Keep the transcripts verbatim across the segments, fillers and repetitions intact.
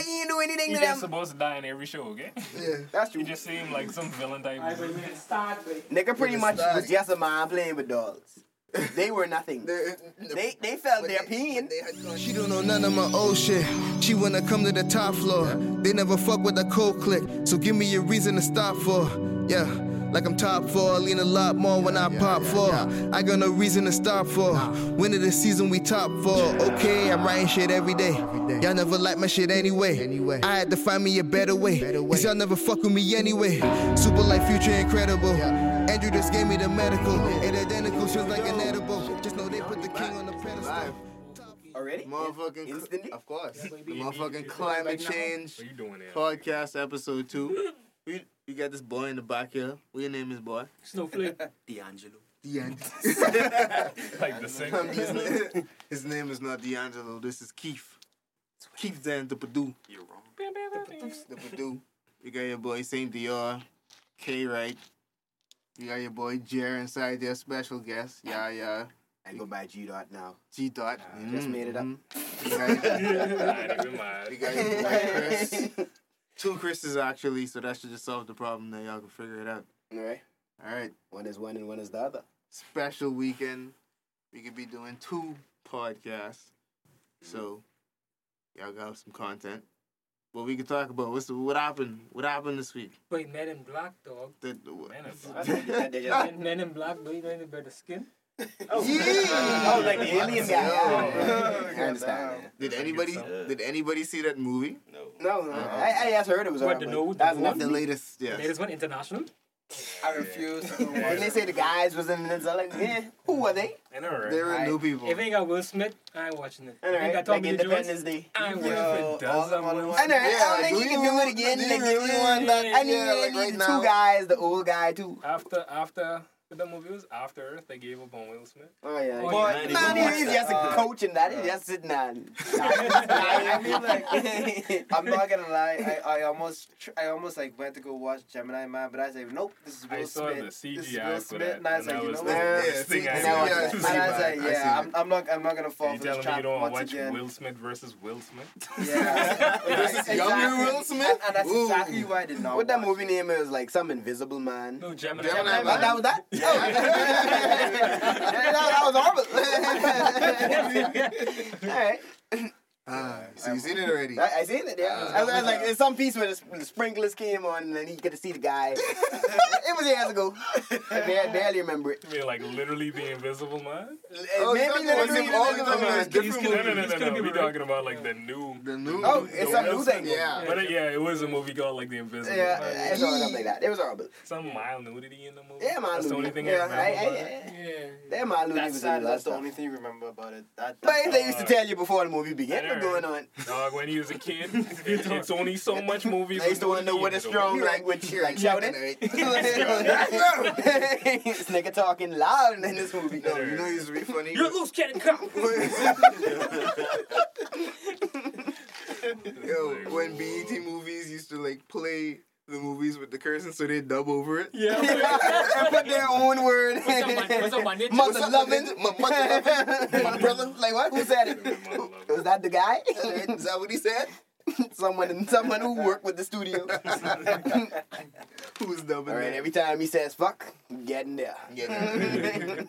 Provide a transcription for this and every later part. like he didn't do anything he to them. He's supposed to die in every show, okay? Yeah, that's true. He just seemed like some villain type. Right, wait, minute, start, wait. Nigga pretty much was just a man playing with dolls. They were nothing. They're, they're, they they felt their pain. She don't know none of my old shit. She wanna come to the top floor. They never fuck with the cold click. So give me a reason to stop for. Yeah, like I'm top four. I lean a lot more when I yeah, pop yeah, four. Yeah. I got no reason to stop for. Nah. When of the season we top four. Yeah. Okay, I'm writing shit every day. every day. Y'all never like my shit anyway. anyway. I had to find me a better way. Better way. Cause y'all never fuck with me anyway. Super like Future, incredible. Yeah. Andrew just gave me the medical. It identical, just like an edible. Just know they put the king on the pedestal. Already? Motherfucking instantly? Of course. The motherfucking climate change podcast episode two. We we got this boy in the back here. What your name is, boy? Snowflake. D'Angelo. D'Angelo. Like the singer. His name, his name is not D'Angelo. This is Keef. Keef Dan the Purdue. You're wrong. The Purdue. You got your boy Saint Dior. K Wright. You got your boy Jer inside there, special guest. Yeah, yeah. I go by G Dot now. G Dot. Nah, mm-hmm. Just made it up. You got your, you got your boy Chris. Two Chris's actually, so that should just solve the problem. Now y'all can figure it out. All right. All right. One is one and one is the other. Special weekend. We could be doing two podcasts. So y'all got some content. What we can talk about? What's the, what happened? What happened this week? Wait, Men in Black, dog. The, the, Men in Black. Men, Men in Black, don't you know any better skin? Oh, yeah. Oh, like the alien guy. Yeah. I understand. Did anybody? Did anybody see that movie? No. No, no. Uh-huh. I, I just heard it was. What the no? That's not the latest. Yeah. The latest one, international. I refuse. Yeah. They say the guys was in it. So like, yeah, who are they? And right. They were I, new people. If ain't got Will Smith, I ain't watching it. And if ain't got Tom Hiddleston, I ain't watching it. Does I don't think you can do it again. Like, everyone, yeah, yeah, I need, yeah, like, right two now. Guys, the old guy too. After, after. The movie was After Earth. They gave up on Will Smith. Oh yeah, oh, boy, man, man, man, he's just uh, coaching that. He's just sitting on. I mean, like, I'm not gonna lie. I, I almost, I almost like went to go watch Gemini Man, but I said, nope, this is Will I Smith. I saw the C G I this is Will Smith, that, and I was and like, you know what? And I was like, yeah, I'm, I'm not, I'm not gonna fall for this trap you don't once watch again. Will Smith versus Will Smith. Yeah, this is younger Will Smith, and that's exactly why I did not. What that movie name is like? Some Invisible Man. No, Gemini Man. That was that. Oh. That was horrible. All right. Ah, so you've seen it already. I, I seen it, yeah. Uh, I, was, I was like, there's some piece where the, the sprinklers came on and then you get to see the guy. It was years ago. I barely, barely remember it. You mean like literally the Invisible Man? Oh, maybe talking, literally the Invisible Man. No, no, no, no, no. We're talking about like the new... The new oh, the it's a new thing. Yeah. But uh, yeah, it was a movie called like The Invisible yeah, Man. Yeah, it's all something like that. It was horrible. Some mild nudity in the movie. Yeah, mild nudity. That's the only thing yeah, I remember I, I, about yeah. it. Yeah. That mild nudity was in That's the only thing you remember about it. But they used to tell you before the movie began. Going on. Dog, when he was a kid, it's, it's only so much movies. I used to want to know what a strong language, like shouting. This nigga talking loud in this movie. No, you know he's really funny. You're a loose cannon cop. Yo, when B E T movies used to like play the movies with the cursing, so they dub over it. Yeah, and put their own word. What's up, my ninja? Mother loving, my mother loving, my brother. Like what? Who said it? Was that the guy? Is that what he said? Someone, someone who worked with the studio. Who's dubbing? All right, every time he says "fuck," get in there. Get in there.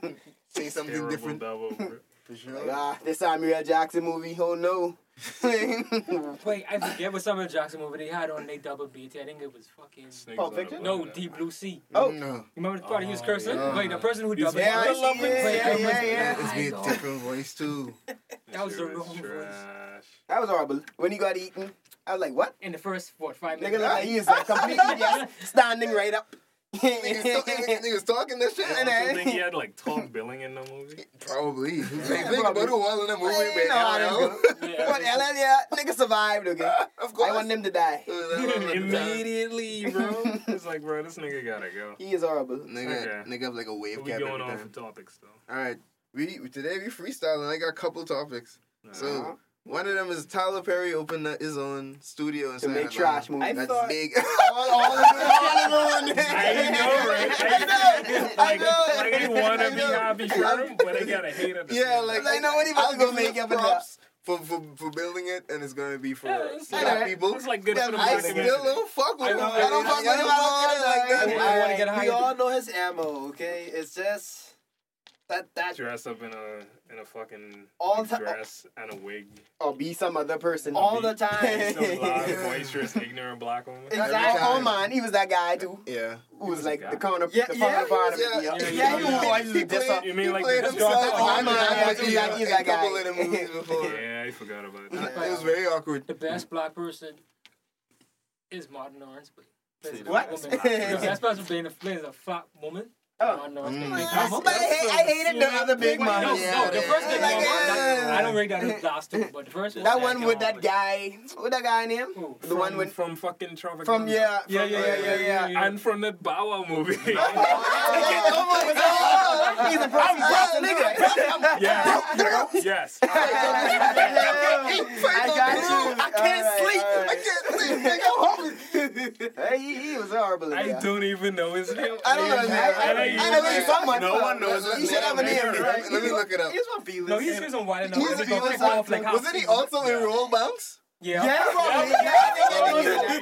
Say something terrible different. Dub over it. For sure. Nah, this Samuel Jackson movie. Oh no. Wait, I forget what Samuel Jackson movie they had on they double beat. I think it was fucking Pulp Fiction? No, Deep Blue Sea. Oh no. Remember the part oh, he was cursing? Yeah. Wait, the person who double beat. Yeah, yeah, yeah, yeah, yeah, yeah, yeah. It's be a different voice too. That was the wrong voice. That was horrible. When he got eaten, I was like, what? In the first what five minutes? Nigga, like, he is like completely yeah, standing right up. He was talking this shit. I don't think he had like Tom Billing in the movie. Probably. They think about who was in the movie, man. No, yeah. What Ellen? Yeah, nigga survived. Okay, uh, of course. I want him to die immediately, bro. It's like, bro, this nigga gotta go. He is horrible. Nigga, okay. Nigga have like a wave cap. We going off of topics though. All right, we today we freestyling. I got a couple topics. Uh-huh. So. One of them is Tyler Perry opened the, his own studio in San Antonio. To make trash movies. That's thought... big. all, all of them. All of them. I know, right? I know. Like, I know. Like, I want to be happy for him, but I got to hate him. Yeah, like, I know what he was going to make up props. for, for, for building it, and it's gonna be for yeah, it's black right. people. It's like good yeah, for the I still don't fuck with him. I, I don't fuck with him. I don't want to get high. We all know his ammo, okay? It's just... That, that dress up in a in a fucking all ta- dress oh. and a wig. Oh, be some other person. All be, the time. Some live, boisterous, ignorant black woman. Exactly. Oh man, he was that guy too. Yeah. Who was, was like the corner, yeah, the corner yeah, part of it. Yeah, yeah, yeah. He, yeah, he, he, he played up. You mean he like the dress up? Oh man, he was that guy. He was that guy. Yeah, I forgot about that. It was very awkward. The best black person is Martin Lawrence. What? The best person playing plays a fat woman. Oh. No, mm. big mama. I, hate, I hated the other big mama. No, yeah, no, the first big mama. That, I don't rate that as last two, but the first one. That one with that guy. What that guy name? Who? The from, one with from fucking Travis. From yeah, from, yeah, yeah, yeah, yeah, yeah, yeah, and from that Bauer movie. He's a nigga. Yes, yes. I got you. I can't sleep. I can't sleep. Hey, he was horrible. I don't even know his name. I don't know his name. I know he's someone. No one knows. He should have an name. Let me look it up. He's my B-list. No, he's he's on wide enough. Wasn't he also in Roll Bounce? Yeah. Yeah, probably. Yeah.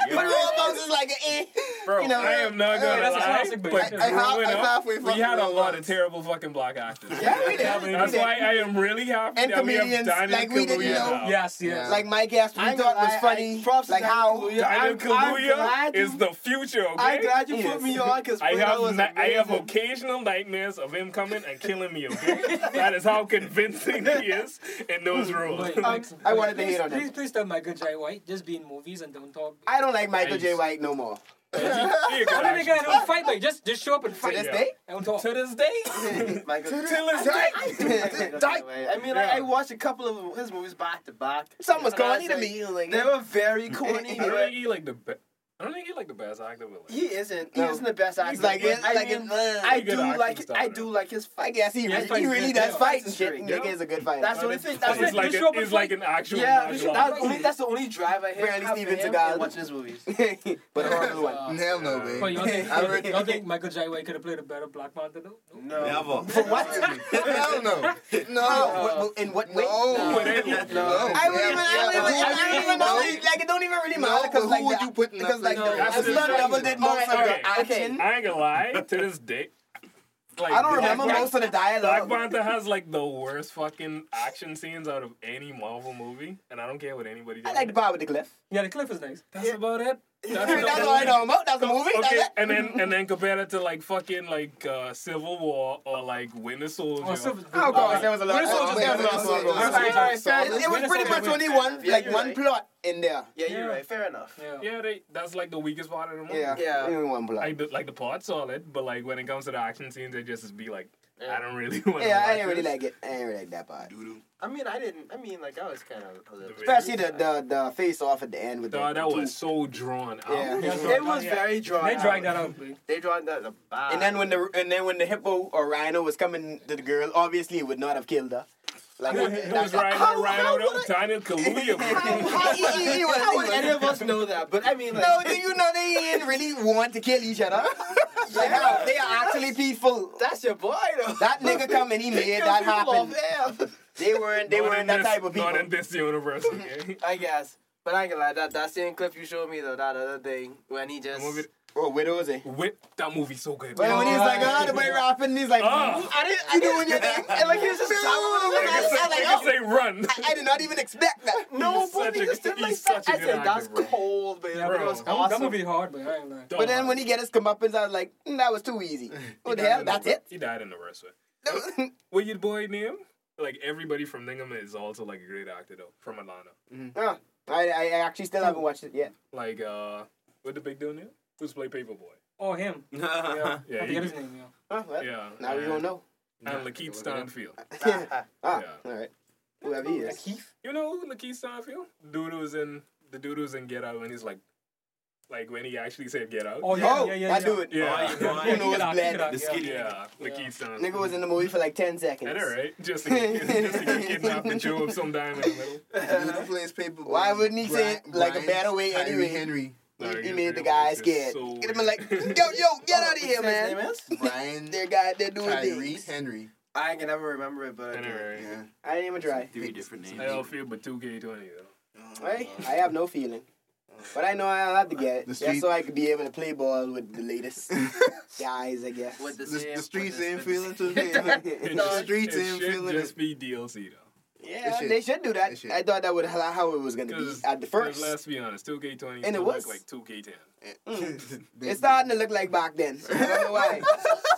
But Roll Bounce is like an eh. Bro, you know, I am not going to lie. But I, I, I, I halfway we had a lot of terrible fucking black actors. Yeah, we did. That's why I am really happy and that we have Diamond like we didn't know. Yes, yes. Like Mike asked, we thought was funny. Like how? Diamond Kaluuya is the future, okay? I'm glad you put me on because I have occasional nightmares of him coming and killing me, okay? That is how convincing he is in those roles. I wanted to hate on him. Please, please tell Michael Jai White. Just be in movies and don't talk. I don't like Michael Jai White no more. How do they get out and fight? Like, just, just show up and fight. To this day? I don't talk. To this day? Michael, to this day? I mean, yeah. I, I watched a couple of his movies back to back. Some was corny to me. Like, they were very corny. I don't think he, like, the best. I don't think he's like the best actor, really. He isn't. He no. isn't the best actor. Like, like, I, mean, like, uh, I do like, I do like his fight. I guess he, yeah, really, he really does fight and shit. Nigga is a good fighter. That's the only thing. That's it's like, a, it's like an actual. Yeah, should, that's, only, that's the only drive I have for him and watching his movies. But a horrible one. Hell no, baby. But you don't think Michael Jai White could have played a better Black Panther though? No, never. For what? Hell no. No. In what way? No. I don't even know. Like, it don't even really matter because like who would you put in that? Like no, that's not double did most of the action. I ain't gonna lie, to this day, like, I don't remember Black, most of the dialogue. Black Panther has like the worst fucking action scenes out of any Marvel movie, and I don't care what anybody does. I like the part with the cliff. Yeah, the cliff is nice. That's yeah. about it. That's, that's all I know about. That's the movie. Okay, that's and then and then compare that to like fucking like uh, Civil War or like Winter Soldier. Oh, Civil- oh God, uh, there was a lot. Winter Soldier. There was a lot. It was pretty much only one yeah, like one right. plot in there. Yeah, you're yeah. right. Fair enough. Yeah, yeah they, that's like the weakest part of the movie. Yeah, yeah. Only one plot. Like the, like the plot's solid, but like when it comes to the action scenes, they just be like, yeah. I don't really want. Yeah, I didn't really like it. I didn't really like that part. Doo-doo. I mean, I didn't. I mean, like, I was kind of... Especially the, the the face off at the end with the... That two. was so drawn out. Yeah. Yeah. It was yeah. very drawn They dragged out. that out. They dragged that out. And then when the and then when the hippo or rhino was coming to the girl, obviously it would not have killed her. Like, it, it, it was like, Rhino, Rhino, Rhino, Daniel Kaluuya. How would any of us know that? But I mean, like... No, do you know they didn't really want to kill each other? Like, yeah. They are actually people. That's your boy, though. That nigga come and he made that happen. They weren't, they weren't that this, type of people. Not in this universe, okay? I guess. But I ain't gonna lie, that, that same clip you showed me, though, that other thing, when he just... Oh, Widow is it? With that movie's so good. When, oh, when he's like, oh, the way rapping, he's like, oh. I didn't, I doing your thing. And like, he was just shouting. I say run. I did not even expect that. No, but he just did like that. I said, that's cold, man. That was awesome. That movie hard, but I ain't lying. But then when he get his comeuppance, I was like, that was too easy. What the hell? That's it? He died in the worst way. What your boy name? Like, everybody from Ningham is also, like, a great actor, though. From Atlanta. Mm-hmm. Ah, I, I actually still haven't watched it yet. Like, uh, what the big dude name? Who's played Paperboy? Oh, him. yeah. yeah I forget his name, yeah. Oh, well, yeah. Now we don't know. And Lakeith Stanfield. ah, yeah. All right. Whoever he is. Lakeith? You know who Lakeith Stanfield? Dude who's in, the dude who's in Get Out, and he's like, like, when he actually said Get Out. Oh, yeah, yeah, yeah. I do it. Yeah. You know what's bled? The skinny. Yeah, Lakeith Stanfield. Nigga was in the movie for like ten seconds. That's all right. Just to get kidnapped and Job sometime in the middle. Who plays Paperboy? Why wouldn't he say like a better way anyway? Henry. No, he made the guy scared. So get him like, yo, yo, get out of here, man. Brian. Their guy, they're doing Tyrese Henry. I can never remember it, but I, I did. Right. Yeah. I didn't even try. Three different names. I don't feel but two K twenty though. Right? I have no feeling. But I know I'll have to get it. Just so I could be able to play ball with the latest guys, I guess. With the, the, same, the streets with ain't feeling too big. The streets ain't feeling it. Just be D L C though. Yeah, they should do that. I thought that was how it was going to be at the first. Let's be honest, two K twenty and it was like two K ten. Mm. It's starting to look like back then. So I don't know why.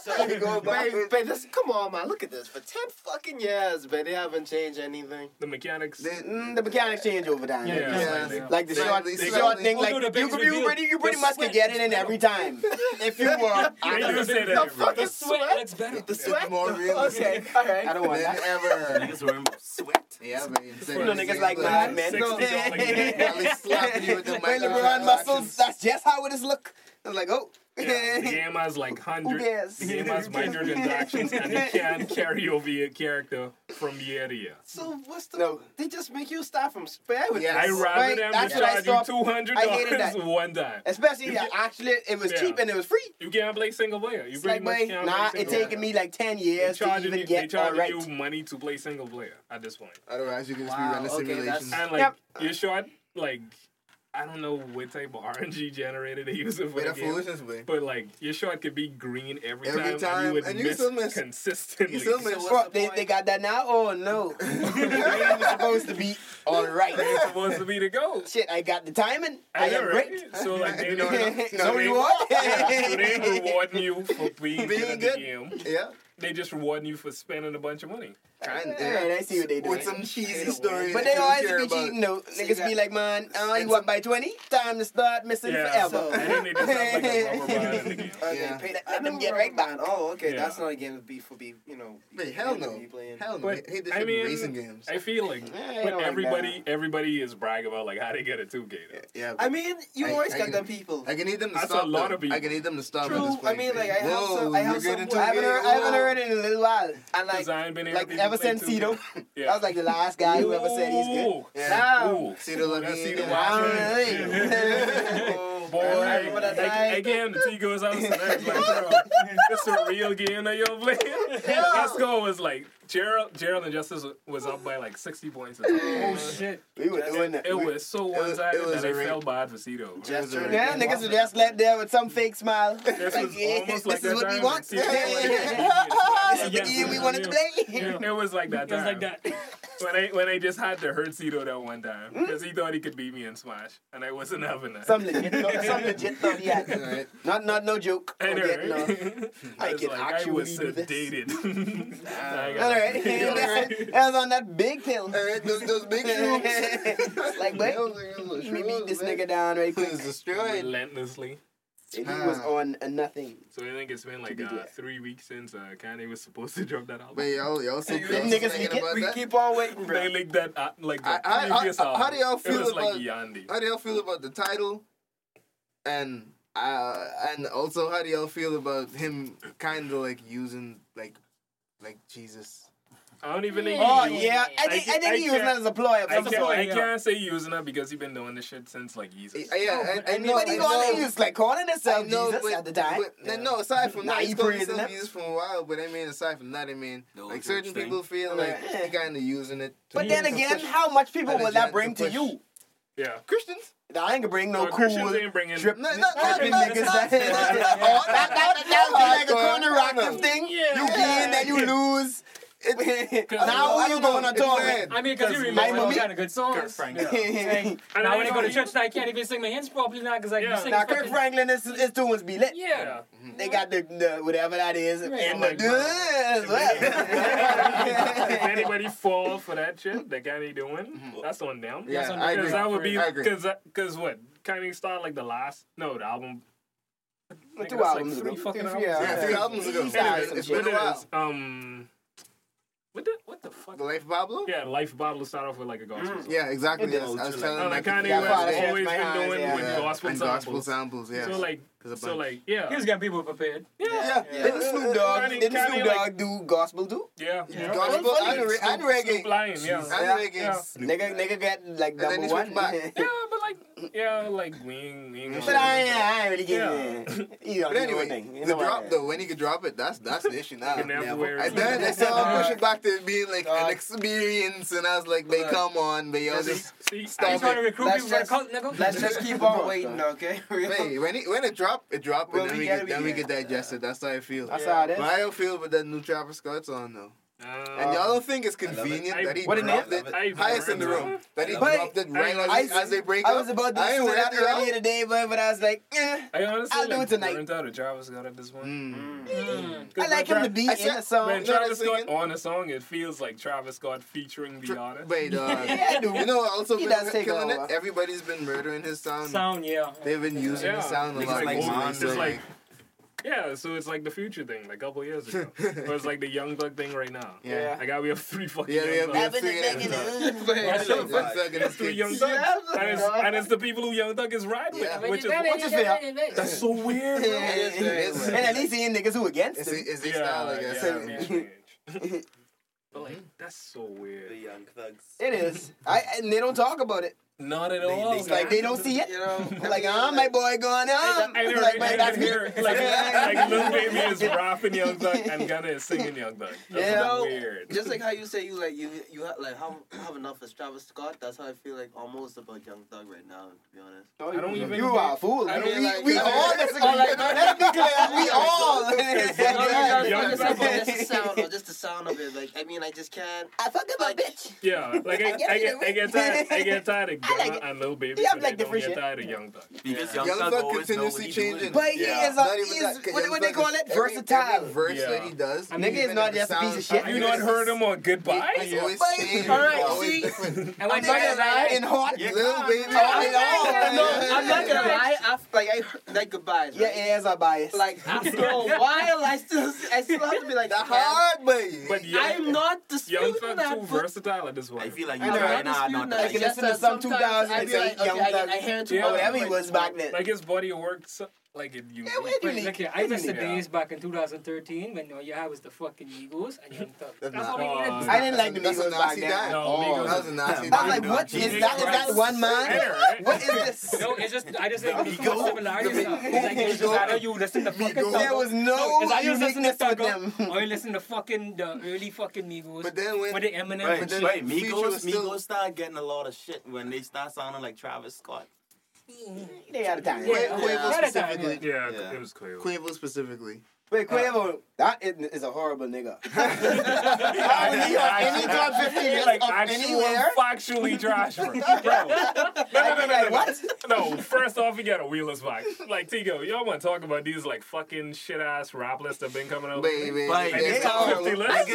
So you go back. Babe, babe, this, come on, man. Look at this. For ten fucking years, but they haven't changed anything. The mechanics. They, mm, the mechanics change over time. Yeah, yeah. yeah. Like the they, short, they, the short they, thing. Oh, like no, the you, you pretty, you pretty much can get it in every time if you want. I don't say that. The fucking sweat. That's better. The sweat. It's more real. Okay, all right. I don't want that ever. Niggas wearing sweat. Yeah, man. You know niggas like mad men. No, they slap you with the LeBron muscles. That's just how. How would this look? I was like, oh. Yeah, the game has like hundred. The game has microtransactions and it can't carry over your character from year to year. So what's the? No. They just make you start from scratch. Yes. I rather them right? charge you two hundred dollars one time. Especially yeah, actually it was yeah. cheap and it was free. You can't play single player. You pretty like, much can't nah, play single it taking me like ten years to even you, get. They charge right. you money to play single player at this point. Otherwise you can just wow, be running simulations. Okay, and like yep. you're short like. I don't know what type of R N G generator they use it for. Wait, the game, way. But like your shot could be green every, every time, time, and you would and you miss, still miss consistently. You still miss. So the they, they got that now? Oh no! Green was supposed to be all right. Green was supposed to be the goal. Shit, I got the timing. I, I am right? great. So like they don't know. So reward. So they rewarding you for being, being good at the game. Yeah. They just rewarding you for spending a bunch of money. Trying to, right, I see what they do. With some cheesy stories. But they always be cheating, though. Niggas be like, man, uh, you up by twenty? Time to start missing yeah, forever. So, and then they just have like a rubber band in the game. Okay, yeah. pay that, let them get right back. Oh, okay, yeah. That's not a game of beef for beef, you know. Wait, hell no. Hell no. But, hey, I mean, racing games. I feel like yeah, but everybody like everybody is bragging about like how they get a two K, though. Yeah, yeah, I mean, you I, always I got can, them people. I can need them to stop. That's a lot of people. I can need them to stop. True. I mean, like, I have some. I haven't heard it in a little while. And like, ever since Cito, yeah. I was like the last guy who ever said he's good. Yeah. Cito loved me. I don't know. Yeah. Oh, boy. I remember that night. Again, the T goes out. Like, bro, this a real game that you're playing. Yeah. Our score was like, Gerald, Gerald and Justice was up by like sixty points or something. Oh, shit. We were doing it, that. It we, was so one-sided it was, it was that I felt bad for Cito. Yeah, niggas were just let there with some fake smile. This like, was yeah, almost like this that time. Like, this is what we want. This is the game we wanted to play. It was like that time. It was like that. When I when I just had to hurt Cito that one time because he thought he could beat me in Smash and I wasn't having that. Some legit, some legit thought he had. Right. Not not no joke. I, know, okay, right? no. I, I was can like, actually I was sedated. uh, all right, that was on that big pill. All right, those, those big pills. Like wait, let me beat this man. nigga down right quick. It was destroyed relentlessly. And he was on a nothing. So I think it's been like uh, three weeks since uh, Kanye was supposed to drop that album. But y'all, y'all so niggas, we, keep, we keep on waiting. Bro. They leaked that uh, like the I, previous I, I, album. How do y'all feel it was about like Yandi. How do y'all feel about the title? And uh, and also how do y'all feel about him kind of like using like like Jesus? I don't even think oh, he used yeah. I think I, I think I he using that as a ploy. I, can't, I yeah. can't say using that because he's been doing this shit since like Jesus. I, yeah, I, I know. But he only used like calling himself know, Jesus but, at the time. But, yeah. No, aside from nah, that, he's calling himself Jesus for a while. But I mean, aside from that, I mean, no, like certain people feel like yeah. he kind of using it. To but then again, push, how much people will that bring to you? Yeah, Christians. I ain't gonna bring no, no cool ain't bringing drip. No, no, no, no, no, no, no. That that be like a corner rock thing. You win, then you lose. It, now who you going on tour with? I mean, because he remembers all kind of good songs. Kirk Franklin. Like, and now when I go to church, now I can't even sing my hymns properly now because I yeah. can sing. Now Kirk Franklin, his his tunes be lit. Yeah, yeah. Mm-hmm. They got the, the whatever that is right. and like, the does. If anybody fall for that shit that Kanye doing, that's on them. Yeah, that's on I agree. Because I would be because because what Kanye started like the last no the album. Like, two albums like, three ago. Fucking albums. Yeah, three albums ago. It's been a while. Um. What the, what the fuck? The Life of Pablo? Yeah, Life of Pablo started off with like a gospel mm. song. Yeah, exactly. Yes. I was telling like, like, Kanye has yeah, always been doing yeah, with yeah. gospel and samples. gospel samples, yeah. So like, so like, yeah. He was getting people prepared. Yeah. yeah. yeah. Didn't Snoop Dogg, didn't Snoop Dogg like, do gospel too? Yeah. yeah. yeah. Gospel and reggae. And reggae. Nigga got like number one. Yeah, but like, like, you know, like, wing, wing. But I, I ain't really getting it. You know, but anyway, thing. You the know drop, though, when he could drop it, that's that's the issue now. And then they saw him push it back to being, like, uh, an experience, and I was like, they come on, they all just stop it. Let's just, let's just keep on waiting, okay? Hey, when it, when it drop, it drop, and then we get, then we get digested. That's how I feel. That's how it is. But I don't feel with that new Travis Scott's on, though. Uh, and y'all don't think it's convenient it. that he dropped it, it highest in the room, that he dropped it right I, as, I, as they break up? I was about to sit out earlier today, but, but I was like, eh, I honestly, I'll like, do it tonight. I honestly out of Travis Scott at this point. Mm. Mm. Mm. I like him Tra- to be I in said, the song. When Travis Scott on a song, it feels like Travis Scott featuring the artist. Wait, uh, yeah, you know what also he been killing it? it? Everybody's been murdering his sound. Sound, yeah. They've been using his sound a lot. It's like... Yeah, so it's like the Future thing, like a couple years ago. Or it's like the Young Thug thing right now. Yeah. Like, we have three fucking yeah, Young Thugs. Yeah, we have three Young Thugs. three Young Thugs. And it's, and it's the people who Young Thug is riding yeah. with, which is, which is fair. That's so weird. Yeah, it's, it's, and at least he ain't niggas who against him. It's his style, I guess. Yeah, but, like, that's so weird. The Young Thugs. It is. I And they don't talk about it. Not at they, all. They, like, they don't see it. You know, like, ah, oh, my boy going on. I never, like, I never hear, like, like Lil Baby is rapping Young Thug and Gunna is singing Young Thug. That's yeah. so weird. Just like how you say you, like, you, you have, like, have, have enough as Travis Scott, that's how I feel, like, almost about Young Thug right now, to be honest. I don't even... You are a fool. I don't we, like, we, we all disagree. Let's be clear. We all. Just the sound, or just the sound of it. Like, I mean, I just can't... I fucked up a bitch. Yeah, like, I get tired of I like and Lil Baby, yeah, like they don't get tired of Young Thug. Because Young Thug continuously changing. But he yeah. is, uh, he is that, what, what they call it? Every, versatile. Every verse yeah. that he does. Nigga is not just a piece of shit. Have you not heard him on Goodbye? He's always changing. All right, see? And like, I'm not in heart. Lil Baby. I'm not gonna lie. Like, I like Goodbyes. Yeah, it is a bias. Like, after a while, I still I still have to be like, the hard baby. But I'm not disputing that. Young Thug's too versatile at this point. I feel like you're right now. I'm not disputing that. two thousand I'd be like, okay, I, I hear him yeah, whatever he was back then. Like his body of work, so, like it, you. Yeah, it really, like, yeah, I missed the days back in two thousand thirteen when all you had was the fucking Migos and Young Thug. That's that's oh, I, I didn't like the Migos back then. No, oh, that was a nasty time. I was like, what is that? Is that one man? What is this? No, it's just, I just think Migos similarities. It's like, either you listen to fucking Migos. There was no uniqueness with them. Or you listen to fucking, the early fucking Migos. But then when... With the Eminem. Right, Migos started getting a lot of shit when they start sounding like Travis Scott. They out of time. Yeah. Quavo yeah. specifically. Yeah, yeah, it was Quavo. Quavo specifically. Wait, Quavo, uh, that is a horrible nigga. How would he on any top fifteen list like, of anywhere? Factually trash, bro. bro. No, no, no, no, no. What? No, first off, you got a wheelless vibe. Like, Tigo, y'all want to talk about these, like, fucking shit-ass rap lists that have been coming out? Baby. Like, they top fifty lists?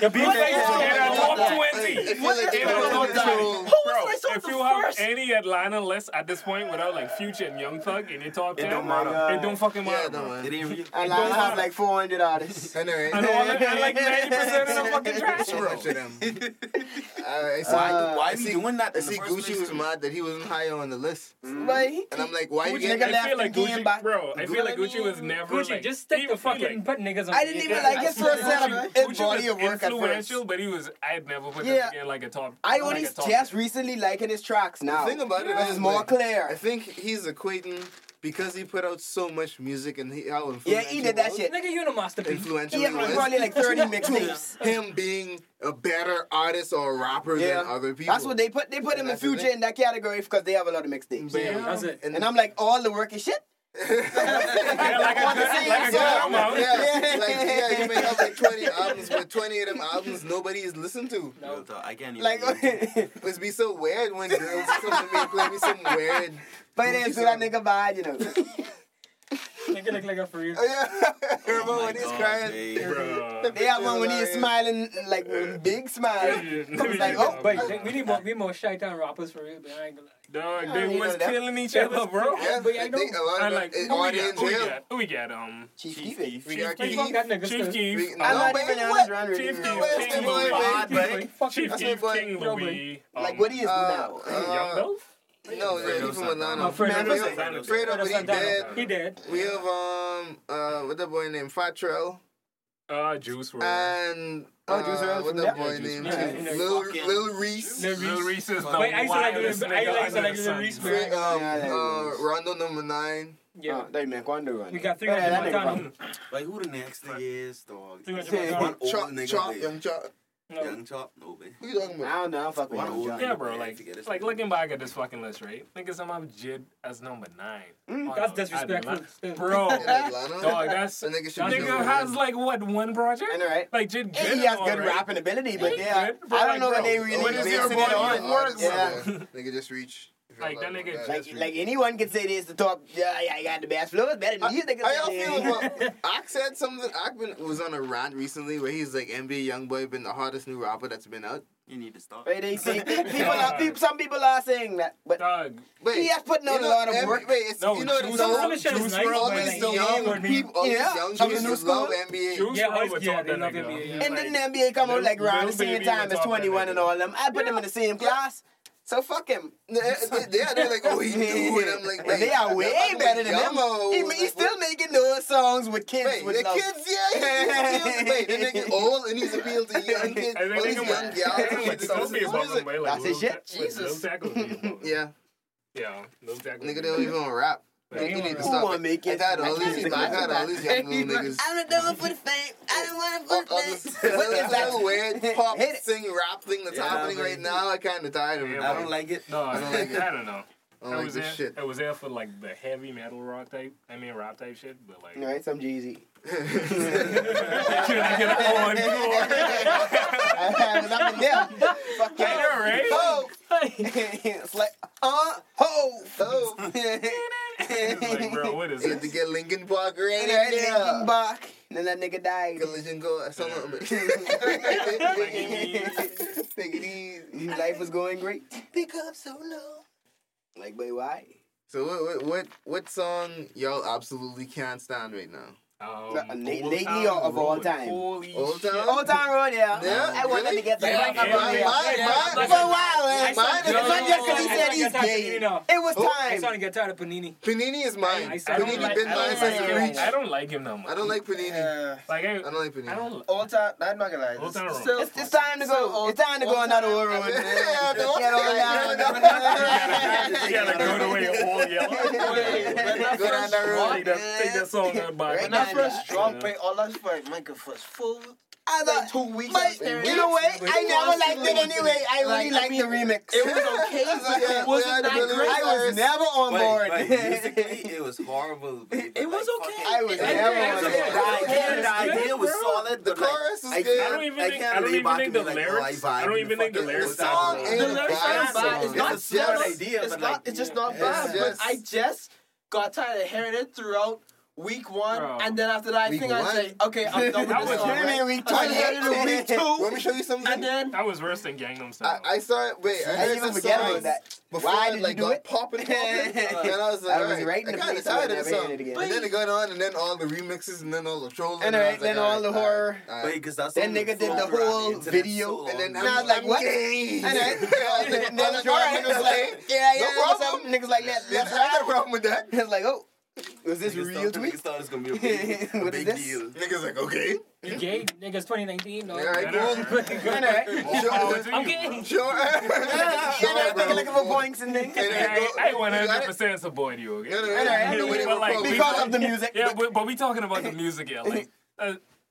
You're being like, in our top twenty. In our top twenty. Bro, if you have any Atlanta list at this point without, like, Future and Young Thug in your top ten, it don't fucking matter. Yeah, no, it didn't really, it and I have like four hundred artists. I know, right? And all of, and like ninety percent of the fucking trash, bro. Right, so uh, why is he doing that? I see Gucci was mad that he wasn't higher on the list. Mm. Right? And I'm like, why Gucci, you getting that like game back? Bro, I feel like Gucci was never Gucci, like, just stick to fucking put niggas on. I didn't even like his first set of his body of work at first. Influential, but he was, I'd never put that in like a top. I only just recently liking his tracks now. The thing about it is more clear. I think he's equating... Because he put out so much music and he, how influential. Yeah, he did that shit. Nigga, you know masterpiece. Influential. Yeah, probably like thirty mixtapes. Him being a better artist or rapper yeah. than other people. That's what they put. They put him in Future in that category because they have a lot of mixtapes. Yeah, that's it. And, and I'm like, all the work is shit. yeah, like I good, like a good album. Yeah, like, yeah, you may have like twenty albums, but twenty of them albums nobody is listened to. No, I can't even. Like, it must be so weird when girls come to me and play me some weird. But it is so that nigga bad, you know. Nigga look like a freak. Oh, yeah. Remember oh when he's God, crying? Bro. They have one when he's smiling, like a big smile. Like, oh, but we need more, we need more shaitan rappers for real, but I ain't gonna lie. Dog, they was killing each other, bro. Yeah, but I think a lot of the audience here. We got um Chief Keef. We got Chief Keef. Chief Keef. I'm not even on his Chief Keef. King Louie. Chief Keef. King Louie. Like what he is now? Young Dolph. No, yeah, even with Lana. Fredo, but he dead. He dead. We have, um, uh, what's that boy named? Fat Trell. Ah, uh, Juice world. And oh, Juice world. Uh, what that boy name? Lil Lil Reese. Lil Reese is the. Wait, I used to like Lil. I used to like Lil Reese. Um, Rondo number nine. Yeah, they make one do it. We got three hundred one. Like who the next nigga is, dog? Three hundred one. Chop, chop, young chop. No. Young Chop, no, man. Who you talking about? I don't know. I'm fucking with Young Chop. Yeah, bro. Like, like, like looking back at this fucking list, right? Niggas, somehow J I D as number nine. Mm, oh, that's disrespectful, bro. Dog, that's that nigga, that nigga has like what one project? And, right. Like J I D, good. And he has good right? rapping ability, but yeah, bro, I don't like, know bro, what they really what basing it on. Hard, yeah, nigga just reach. Like, that nigga like, like anyone can say this the top. Yeah, uh, I got the best flow. It's better than you. How y'all feel about? I said something. I was on a rant recently where he's like, N B A YoungBoy been the hardest new rapper that's been out. You need to stop. Wait, they say people are, people, some people are saying that, but Doug. Wait, he has put out a lot of work. Wait, it's, no, you know, it's all these young people, all these young Jews love N B A. Yeah, I would talk about N B A. And then N B A come out like around the same time as twenty-one and all them. I put them in the same class. So fuck him. They're, they're, they're like, oh, he knew, and I'm like, wait, they are way I'm better like, than him. He, he's like, still what? Making those songs with kids. Wait, with the love. Kids, yeah, he's wait, they're making old, and he's appealed to young kids. All these young gals. That's his shit. Jesus. Yeah. Yeah. Nigga, they don't even rap. Like, you need to stop. It. Make it. I got all these, I got all these young little niggas. I don't know for the fame. I don't want to put this. What is that weird pop sing rap thing that's yeah, happening like, right now? I kind of tired of it. I don't like it. No, I don't like it. I don't know. I don't it was like there, shit. It was there for like the heavy metal rock type. I mean, rap type shit, but like. Alright, some Jay-Z. I get a one more. I'm in there. Fuck yeah, you're right. Oh, it's like uh ho ho. Like, bro, what is it? To get Lincoln Park or anything. Lincoln Park. Then that nigga died. Collision go. I saw him. Take it easy. Life was going great. Pick up so low. Like, but why? So what? What? What song y'all absolutely can't stand right now? Um, late, lately or of road. All time? Holy old time? Shit. Old time road, yeah. yeah. I wanted to get that. For a while, it's not just because he said he's gay. It was time. I started to get tired of Panini. Panini is mine. Panini been mine since the reach. I don't like him that much. I don't like Panini. Like I don't like Panini. Old time, I'm not gonna lie. It's time to go. It's time to go another old road. Yeah, don't get old now. You gotta go away old yellow. Go down that road. Take that song back. First strong play, all us for Michael first full. I like two weeks. But you know what? I never liked it anyway. I really like, liked I mean, the remix. It was okay, but yeah, it wasn't that great. I was never on board. Like, basically, it was horrible. Baby. It was like, okay. I was never on board. The idea was solid. The chorus is good. I don't even think. I don't even think the lyrics. I don't even think the lyrics. The song ain't bad. It's not a solid idea. It's not. It's just not bad. But I just got tired of hearing it throughout. Week one, bro. And then after that, I week think I say, okay, I'm done with I this song. Right? Week two, I hated week two. Let me show you something. And then I was worse than Gangnam Style. I, I saw it. Wait, I, I heard even forget about that. Before why did like, you do it? Popping, popping. And I was like, I was right in the place where I never hated it again. And then it got on, and then all the remixes, and then all the trolls. And, and right, then like, all, all the horror. Wait, because that's then nigga did the whole video, and then I was like, what? And then the horror was like, yeah, yeah, what's up? Niggas like that. I got a problem with that. It's like, oh. Was this niggas real tweet? Niggas thought it was going to be a big, a big deal. Niggas like, okay. You gay? Niggas twenty nineteen. No. All right, cool. All right. Sure. I'm gay. Sure. I'm not looking for points and things. I one hundred percent support you, okay? All right. Because of the music. Yeah, but we talking about the music, yeah. Like,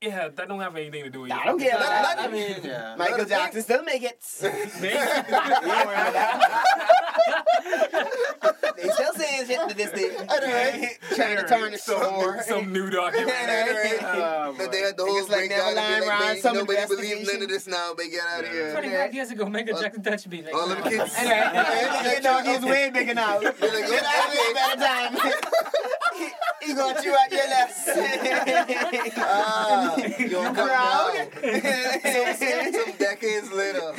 yeah, that don't have anything to do with you. I don't care. I mean, Michael Jackson still make it. They still saying shit to this day. I don't know. Trying to turn it some, more. Some new document. Oh, but they had the whole like, breakdown. Like, nobody believes none of this now, but get out of here. twenty-five years ago, Michael Jackson touched me. Like, all them kids. Anyway, he's way bigger now. They're like, oh, time. He got you at your left. Ah, you're proud. Some decades later,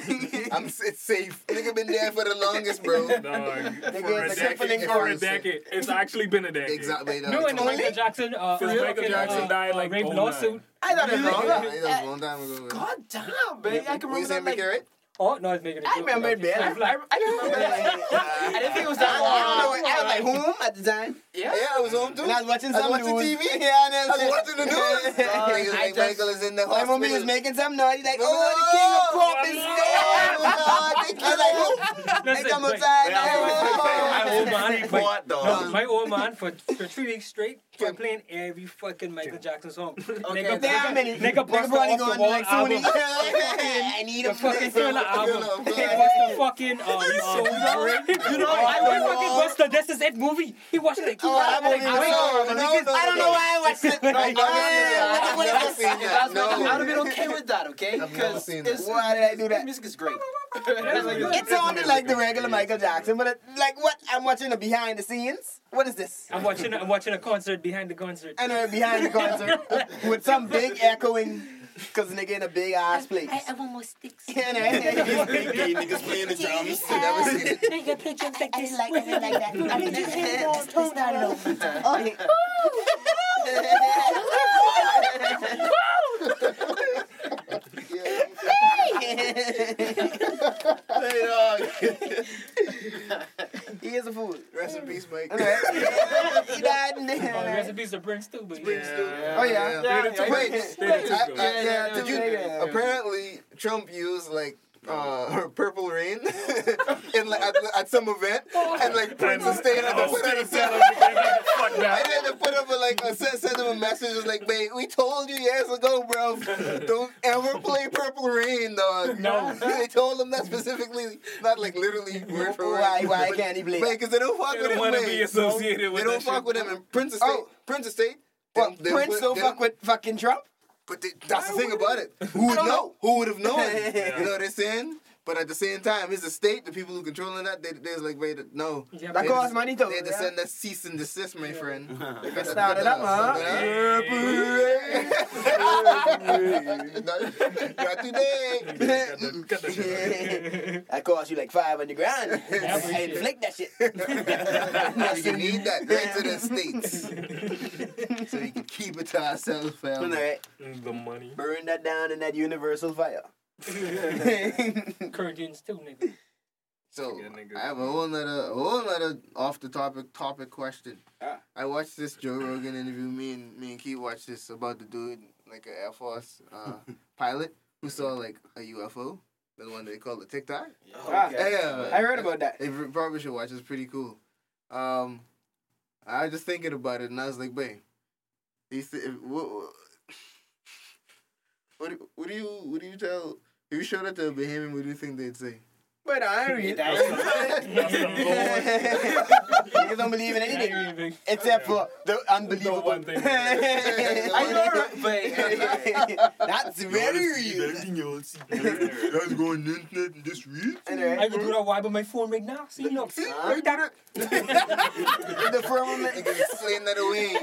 I'm it's safe. Nigga been there for the longest, bro. Dog, for, a decade, for a decade, it's actually been a decade. Exactly. No, and Michael Jackson, uh, Michael Jackson uh, died like rape lawsuit. I thought it was long. It was a long time ago. God damn, baby, I can remember that. Oh, no, it's making it. I remember it better. I remember it. I didn't think it was that long. I was like, whom at the time? Yeah. Yeah, I was home too. And I was watching some news. I was watching news. T V. Yeah, I, I was watching the news. Niggas like Michael is in the hospital. My mommy was making some noise. Like, oh, the king of pop is there. Oh, no, the king of pop. They come outside. My old man fought, though. My old man for three weeks straight. We're playing every fucking Michael Jackson song. Okay, nigga, damn it. Nigga, bust off the wall like album. I need a fucking Thriller album. Nigga, bust the fucking, uh, you so boring. You know, I went fucking bust the This Is It movie. He watched it. I don't know why I watched it. I would have been okay with that, okay? Because why did I do that? Music is great. It sounded like the regular Michael Jackson, but it, like what? I'm watching the behind the scenes. What is this? I'm watching. I'm watching a concert behind the concert. I know behind the concert with some big echoing. Cause nigga in a big ass place. I have almost sticks. Yeah, no, niggas playing the drums. You never seen it. Nigga play drums like this. I didn't like that. I didn't like that. Let's not know. He is a fool. Rest in peace, Mike. He died in there. Oh, rest in peace to Brink Stew. Brink yeah. Stew. Oh, yeah. yeah. yeah. yeah. Wait. I, I, yeah, yeah, did you, yeah. Apparently, Trump used, like, Uh, her Purple Rain in, like, at, at some event, and like Prince was staying at the foot of the and then the foot of a, like a sent him a message was like, "Babe, we told you years ago, bro, don't ever play Purple Rain, dog." No, they told him that specifically, not like literally word for word. Why? Why can't he play? Because they don't fuck they with don't him. They don't be associated with. They don't fuck shit. With him. And Prince Estate, oh. Prince Estate, well, Prince don't fuck with fucking Trump. But they, that's I the thing about it. Who would know? know? Who would have known? Yeah. You know what they're saying? But at the same time, it's the state, the people who controlling that, they, they're like, wait, no. Yeah, that costs money, though. They had to send that cease and desist, my friend. They got started up, huh? Not today. That cost you like five on the ground. I inflict that shit. You need that right to the states. So we can keep it to ourselves, fam. All right. The money. Burn that down in that universal fire. Corinthians too, nigga. So I have a whole nother, a whole nother off the topic topic question. Ah. I watched this Joe Rogan interview. Me and me and Keith watched this about the dude, like an Air Force uh, pilot who saw like a U F O. The one they call the TikTok. Yeah, ah, okay. yeah I heard about that. They probably should watch. It's pretty cool. Um, I was just thinking about it, and I was like, babe, these th- what, what what do you what do you tell? If you showed up to a Bahamian, what do you think they'd say? But I don't read that. Niggas don't believe in anything. Except for the unbelievable. One thing. I know, right? That's very real. That's going on internet and just read. I can do that wire on my phone right now. See, look. Right there. The firmament. You can explain that away.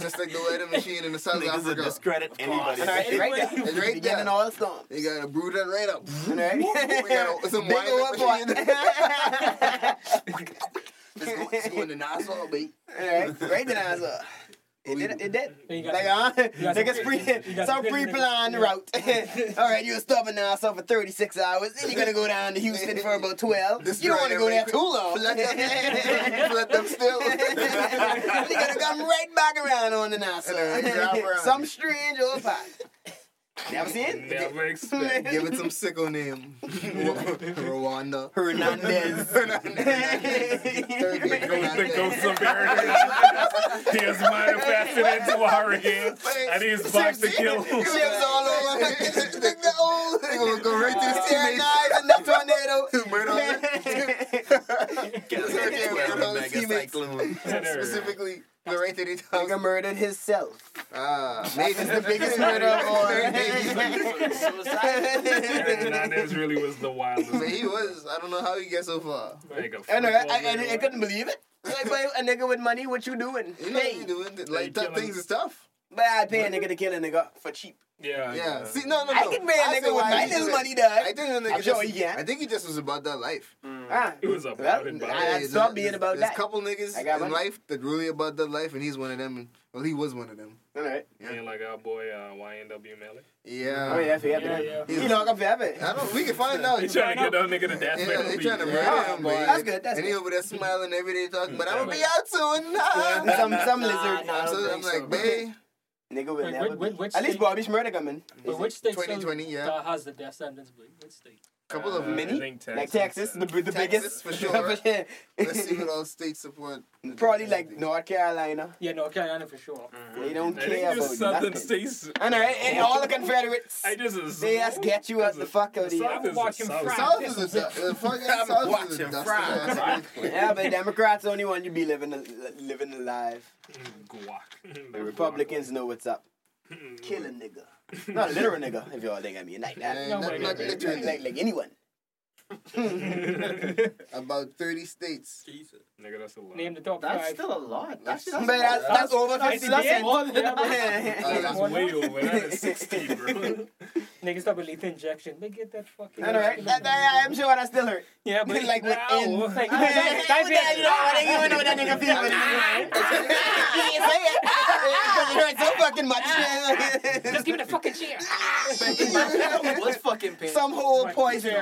Just like the weather machine in the South Africa. Niggas will discredit anybody. It's right there. It's right there. All storms. They got to brew that right up. We got some wine. It's going to Nassau, baby. Right, right to Nassau. It did. It did. Like, huh? Like a pre, some pre-planned route. All right, you're stopping Nassau for thirty-six hours. Then you're going to go down to Houston for about twelve. This you don't want to go there too long. Let them still. You're going to come right back around on the Nassau. Some strange old pot. Never seen? Never expect. Give it some sicko name. Rwanda. Hernandez. Hernandez. They go somewhere. He is manifested into a hurricane. And he's about to kill. Ships all over. They're going to go right through his teammates. Knives and the tornado. Murder. Get us right there. Specifically. The nigga murdered himself. Ah, maybe it's the biggest murder of all. Hernandez really was the wildest. But he was. I don't know how he got so far. Like I know. I, I, I couldn't believe it. Like, a nigga with money, what you doing? You know hey. What you doing? Like, tough things is tough. But I'd pay a nigga to kill a nigga for cheap. Yeah. Yeah. See, no, no, no. I can pay a nigga with my little money, dog. I think a nigga just, yeah. I think he just was about that life. Mm. Ah. It was about it. I stopped being about that. There's a couple niggas in money. Life that really about that life, and he's one of them. Well, he was one of them. All right. Yeah. Yeah, like our boy uh, Y N W Melly. Yeah. Oh, yeah, forever. Yeah, yeah. He's, he's locked up forever. I don't. We can find out. They trying to get that nigga to death. Yeah, they trying to murder him, boy. That's good. That's good. And he over there smiling every day, talking, but I'm gonna be out soon. Some some lizard. So I'm like, babe. Nigga will never which, which at least Bobby Schmurda coming. But which state twenty twenty, yeah. has the death sentence, please? Which state? A couple of uh, many. Texas, like Texas, uh, the, the Texas, biggest. For sure. Let's see what all states support. Probably like North Carolina. Yeah, North Carolina for sure. Mm-hmm. They don't I care about Southern states. I know, and all the Confederates. I just assume. They just get you out the fuck out of here. I'm watching South. South is a dust. I'm watching South. Yeah, but Democrats only want you to be living living alive. Guac. The Republicans know what's up. Kill a nigga. Not a literal nigga, if y'all think I mean like that. No, not, not literally. Like, like anyone. About thirty states. Jesus. Nigga, that's a lot. Name the top that's five. Still a lot. That's, that's, that's, that's, that's over fifty. That's, that's, that's, that's, that's, that's way over. That is sixty, bro. Niggas stop with lethal injection. They get that fucking... I know, right? That, that, I'm sure that's still hurt. Yeah, but... like, with N. Like, that's it. You know what that nigga feels when you it. So fucking much. Just give me the fucking chair. That was fucking pain. Some whole poison.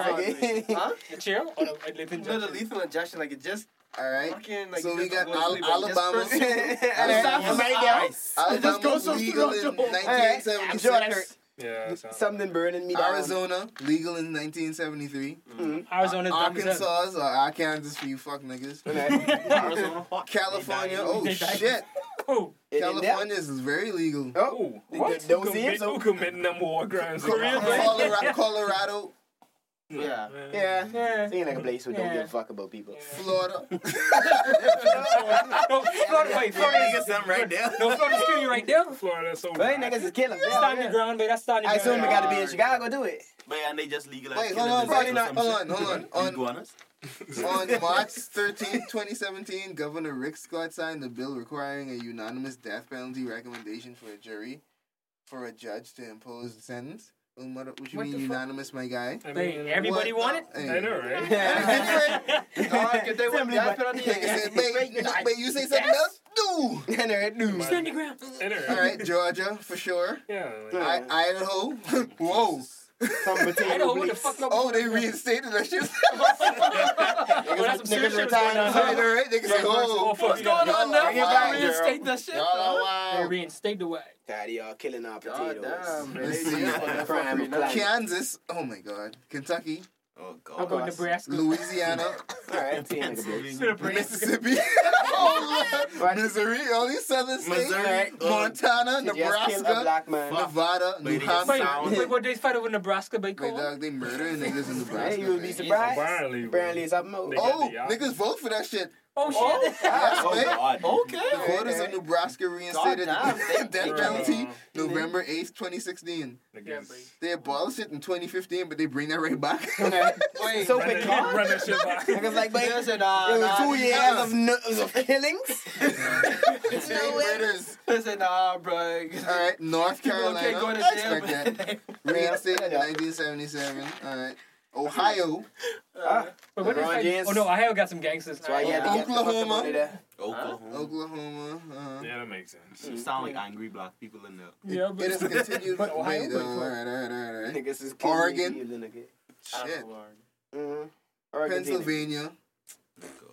Huh? The chair? Or the lethal injection? No, the lethal injection. Like, it just... All right. Fucking, like, so we got Al- Alabama. First... Alabama. Alabama legal in nineteen seventy-six. Yeah, something burning me down. Arizona, legal in nineteen seventy-three. Mm-hmm. Arizona, Arkansas, or Arkansas for you fuck niggas. California, oh shit. Oh. California is very legal. Oh, what? Who committing them war crimes? Colorado. Yeah. Yeah. yeah. yeah. Seeing like a place who yeah. don't give a fuck about people. Yeah. Florida. no, Florida, wait, Florida is something right there. No, Florida's killing you right there. Florida's so bad. Niggas is killing. That's starting the ground, baby. That's starting the ground. I assume we gotta be in Chicago, do it. But yeah, and they just legalized. Wait, hold on, hold on, hold on, hold on. Iguanas? On March thirteenth, twenty seventeen, Governor Rick Scott signed a bill requiring a unanimous death penalty recommendation for a jury for a judge to impose the sentence. What you what mean unanimous, my guy? I mean, everybody what? Want it? I know, right? If they want that, put on the end. But you say something else? No! No. Stand your ground. All right, Georgia, for sure. Yeah. Like, I, Idaho. Whoa. Idaho, what the fuck? Oh, they reinstated that shit. Niggas retired on her. Niggas like, oh, what's going on now? They reinstate that shit. They reinstate the way. Daddy, y'all killing our potatoes. God damn, see, Kansas. Oh, my God. Kentucky. Oh, God. I'll go to Nebraska. Louisiana. All right. Mississippi. Missouri. All these southern states. Missouri. Montana. Nebraska. Nevada. New Hampshire. Wait, what did they fight over Nebraska? They murdering niggas in Nebraska. You would be surprised. Apparently, it's up mode. Oh, niggas vote for that shit. Oh, shit. Oh, God. Okay. The voters of Nebraska reinstated the death penalty November eighth, twenty sixteen. They abolished it in twenty fifteen, but they bring that right back. Wait, so quick. It was like, it was two years of killings. No murders. Listen, nah, bro. All right, North Carolina. Expect that. Reinstated in nineteen seventy-seven. All right. Ohio. Uh, but what I, oh, no, Ohio got some gangsters. So yeah, Oklahoma. Oklahoma. Uh, Oklahoma. Uh-huh. Yeah, that makes sense. You sound like angry black people in there. Yeah, but... It is continued... Wait, all right, all right, all right. Niggas is Oregon. Shit. Mm. Pennsylvania.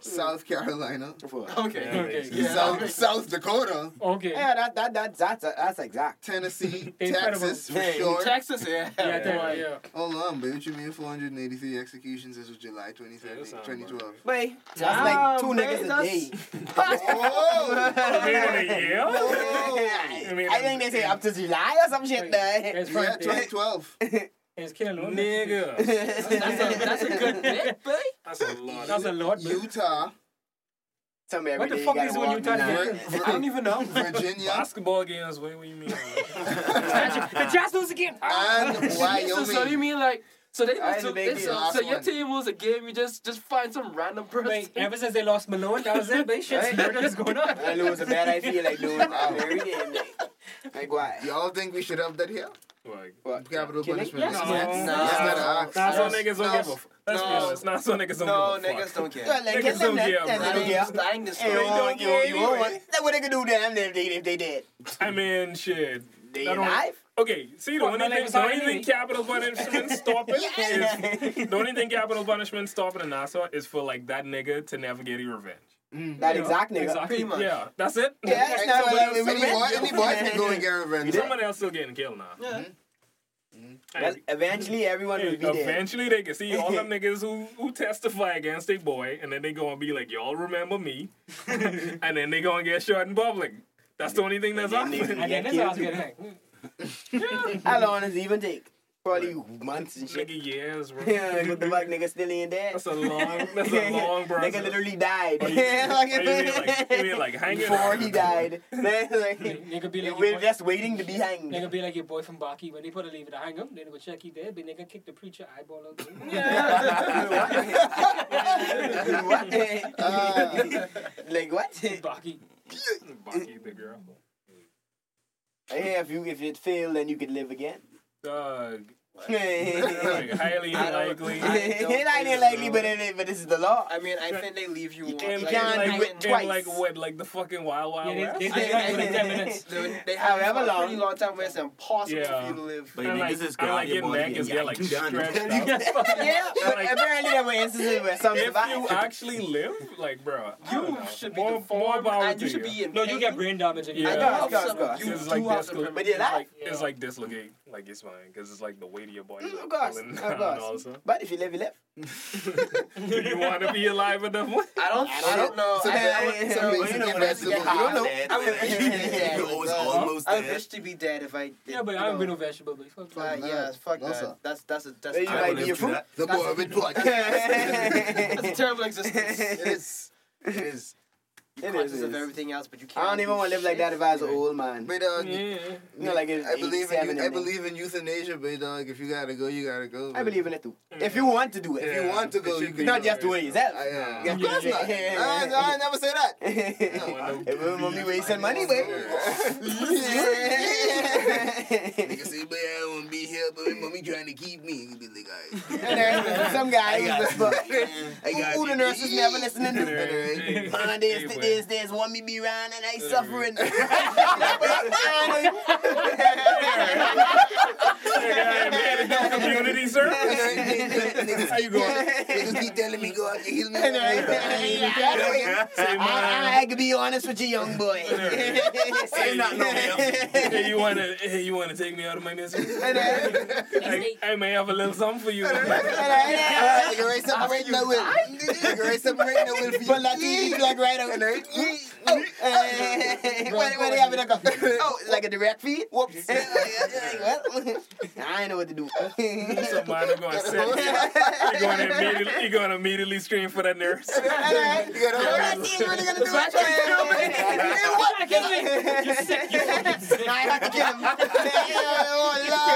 South Carolina. Okay. Yeah, okay. Yeah. South, South Dakota. Okay. Yeah, that that that that's that's exact. Tennessee, Texas, for sure. Texas, yeah. Yeah, yeah, yeah. Hold on, baby. What you mean four hundred eighty-three executions as of July twenty-third, twenty twelve? Wait, that's like two niggas a day. Whoa! I think they say up to July or some shit. Yeah, twenty twelve. It's killing all nigga. That's a, that's a good bit, boy. That's a lot. That's a lot, boy. Utah. Tell me every what the fuck is when Utah again? I don't even know. Virginia. Basketball games. What do you mean? The Jazz lose again. And Wyoming. So, so you mean like... So they I took this. So, so your team was a game. You just just find some random person. Wait, ever since they lost Malone, that was it. Shit's murder is going on. I know it was a bad idea. Like, dude, every game, like... Like, why? Y'all think we should have that here? Like, what? Capital punishment. Yes. No. Yes. No. Yes. Not so niggas don't give a fuck. Let's be honest. Not so niggas don't give a fuck. No, niggas don't care. Niggas don't care, bro. I ain't don't care anyway. What they could do damn if they if they did. I mean, shit. They alive? Okay, see, the only thing, the only thing capital punishment stopping is the only thing capital punishment stopping in Nassau is for like that nigga to never get your revenge. Mm, that you exact know, nigga, exactly. Pretty much. Yeah, that's it. Yeah, that's not like any boy, any boy can go and get revenge. Someone else still getting killed now. Yeah. Mm-hmm. Well, eventually everyone yeah, will be eventually there. They can see all them niggas who, who testify against a boy, and then they gonna be like, y'all remember me, and then they gonna get shot in public. That's the only thing that's out. And then this house get hacked. How long does it even take? Probably months and shit. Nigga, years, bro. Yeah, like, what the fuck, nigga, still ain't dead? That's a long, that's a long process. Nigga literally died. Or you, or you mean, like, you mean, like, hanging before he died. Like, nigga be like, we're just waiting to be hanged. Nigga be like your boy from Baki. When they put a lever to hang him, they go check he dead, but nigga kick the preacher eyeball out. What? Uh, like, what? Baki. Baki, the girl. Hey, if you, if it failed, then you could live again. Dog. Like, like, highly unlikely. It's highly unlikely, but it, but this is the law. I mean, I think they leave you. You can't like, like, do it twice. Like what? Like the fucking Wild Wild West. Yeah, they, they have a pretty long time where it's impossible yeah. for you to live. But and like, is I like getting back is get like stretched out. Yeah, but apparently there were instances where something. If you actually live, like bro, you should be more power to you. No, you get brain damage. Yeah, it's like dislocate. But yeah, it's like dislocate. Like it's fine because it's like the weight. Your body mm, of course, of course. But if you live, you live. Do you want to be alive enough? I don't. I don't know. So you know, I don't know. I would almost. I wish to be dead if I. Did, yeah, but I don't be no vegetable. Fuck uh, yeah, fuck that. that. That's that's a that's. I live through that. The morbid blood. It's a terrible existence. It is. It is. You're conscious of everything else, but you can't. I don't even want to live like that if I was an old man. But, uh, yeah. You know, like I believe in you, I believe in euthanasia, but dog, if you gotta go, you gotta go. I believe in it too. Yeah. If you want to do it, yeah. if you want to go, you can. Not you have to wait yourself. I, uh, yeah. Of course not. I, I never say that. It won't be wasting money, baby. Nigga say, but I won't be here, but my mommy trying to keep me. You be like, alright. Some guy who's the Who the nurses never listening to? Five days. There's, there's one me be round and I suffering. Man, no community, sir. How you going? They just keep telling me go out and heal me. I can be honest with you, young boy. Say not no hey, you wanna, hey, you wanna take me out of my misery? I, I may have a little something for you. I can raise up right now, Will. I can raise up right now, Will. But lucky, like right out. Oh, oh, oh. What, what happened? Oh, like a direct feed? Whoops. I ain't know what to do. Somebody gonna send you. You're gonna immediately, you're gonna immediately scream for that nurse. All right. You're gonna see what they're gonna do. You're sick. You're sick. I have to get him. Oh,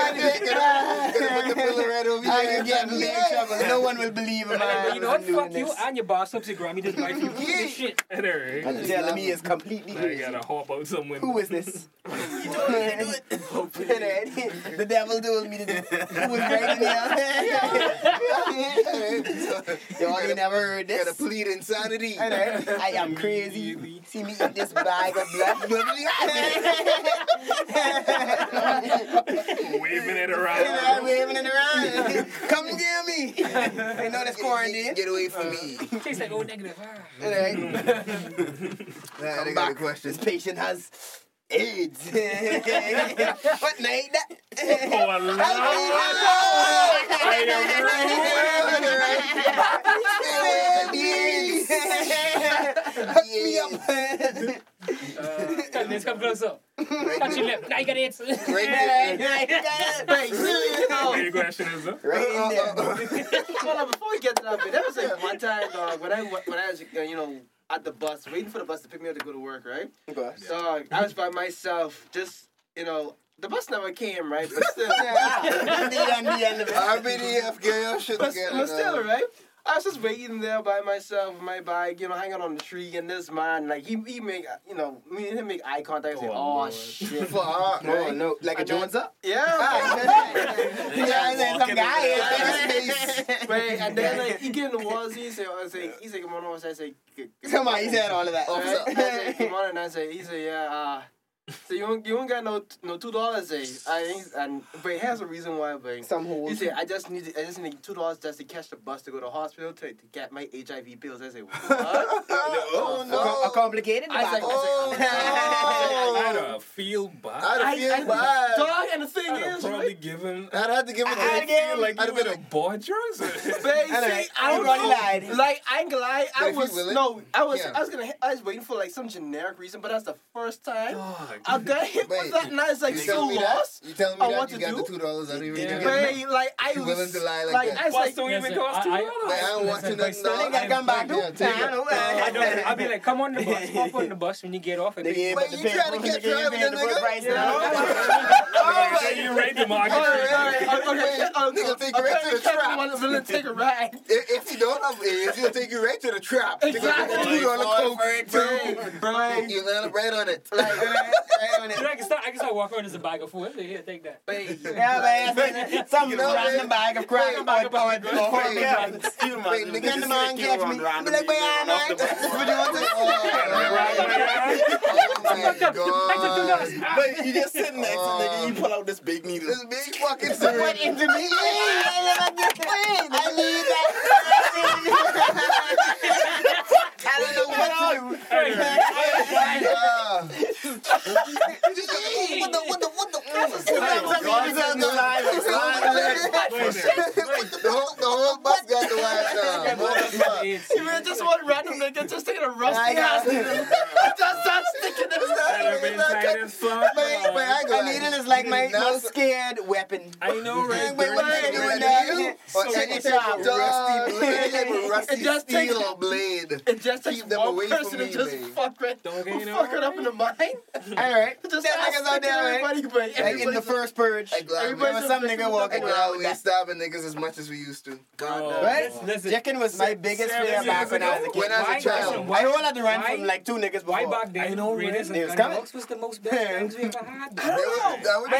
Lord. You're gonna put the pillow right over here. I can get him in trouble. No one will believe him. You know what? Fuck you and your boss up to Grammy this bite you. This shit. Telling me is completely crazy. I gotta hop out somewhere. Who is this? You told me to do it. Hopefully. The devil told me to do it. Who was writing me out there? Y'all never heard this. Gotta plead insanity. I, I am crazy. See me eat this bag of blood. Waving it around. I'm waving it around. Come get me. I know that's quarantine. Get away from me. Tastes like old negative. Nah, I got a question. This patient has AIDS. What night that? Oh, I love it. Hook me up. Let's come closer. Touch your lip. Now you got AIDS. Right there. Your question is, though? Right in there. Well, before we get to that bit, that was like one time, dog, when I, when I was, you know, at the bus, waiting for the bus to pick me up to go to work, right? Okay. So I was by myself, just, you know, the bus never came, right? But still. R B D F, girl, shit together. But still, right? I was just waiting there by myself with my bike, you know, hanging on the tree, and this man, like, he, he make, you know, me and him make eye contact, say, oh, oh shit. Fuck. No, no. Like a Jones up? Yeah. Yeah, and then some guy in his face. Right, and then, like, he get in the walls, he say, I say, he say, come on, I say, come on, he said all of that. I say, come on, and I say, he say, yeah, uh, so you won't, you won't got no no two dollars, eh? I and but has a reason why, but some holes. You say I just need to, I just need two dollars just to catch the bus to go to hospital to, to get my H I V pills. I say what? oh, oh no, a, a complicated. I say, oh, I, say, oh, I, say, I, I, I feel bad. I feel I, bad. I, dog, and the thing I'd is, probably right? given. I'd have to give it. I'd give like I'd have been a border. I don't know. Like I ain't gonna lie, I was no, I was I was gonna I was waiting for like some generic reason, but that's the first time. I got hit with that, and I was like so lost. You telling me I that you got do? the two dollars, I don't even yeah. Wait, get like, I was willing to lie like, like that. I was like, don't even cost two dollars. I don't want to know. I got to come back. I'll be like, come on the bus, hop on the bus when you get off. Wait, you trying to get driving, nigga? Oh, you rate the market. All right, all right. I'm going to take you right to the trap. I'm going to take a ride. If you don't have AIDS, he'll take you right to the trap. Exactly. two dollars coke, bro. You land right on it. I can start. I can start walking around as a bag of food. Here, take that. Wait, yeah, man. Some you know, random bag of crap. Bag of power. Yeah. Wait, the gun man catch me. Be like, wait, I'm like, what you want to? Oh my God! But you just sitting next to nigga. You pull out this big needle. This big fucking syringe. What into me? I need that. I don't know what to do. The whole bus got the wires. You really just want random nigga just taking a rusty ass. Just start sticking them. I need it as like my most scared weapon. I know, right? Wait, what are you doing now? It just takes a blade. It just takes one person to just fuck right. Don't get you know. Fuck it up in the mind. All right. Just that niggas out there, right? Like in the first purge, there was some nigga walking around. We ain't stopping niggas as much as we used to. God oh, right? Listen, chicken was my biggest fear back when I was a kid. When I was a child. Why, I only had to run why, from like two niggas before. Why back then? I know, Raiders and Gunbox was the most best gangs we ever had. I don't know. I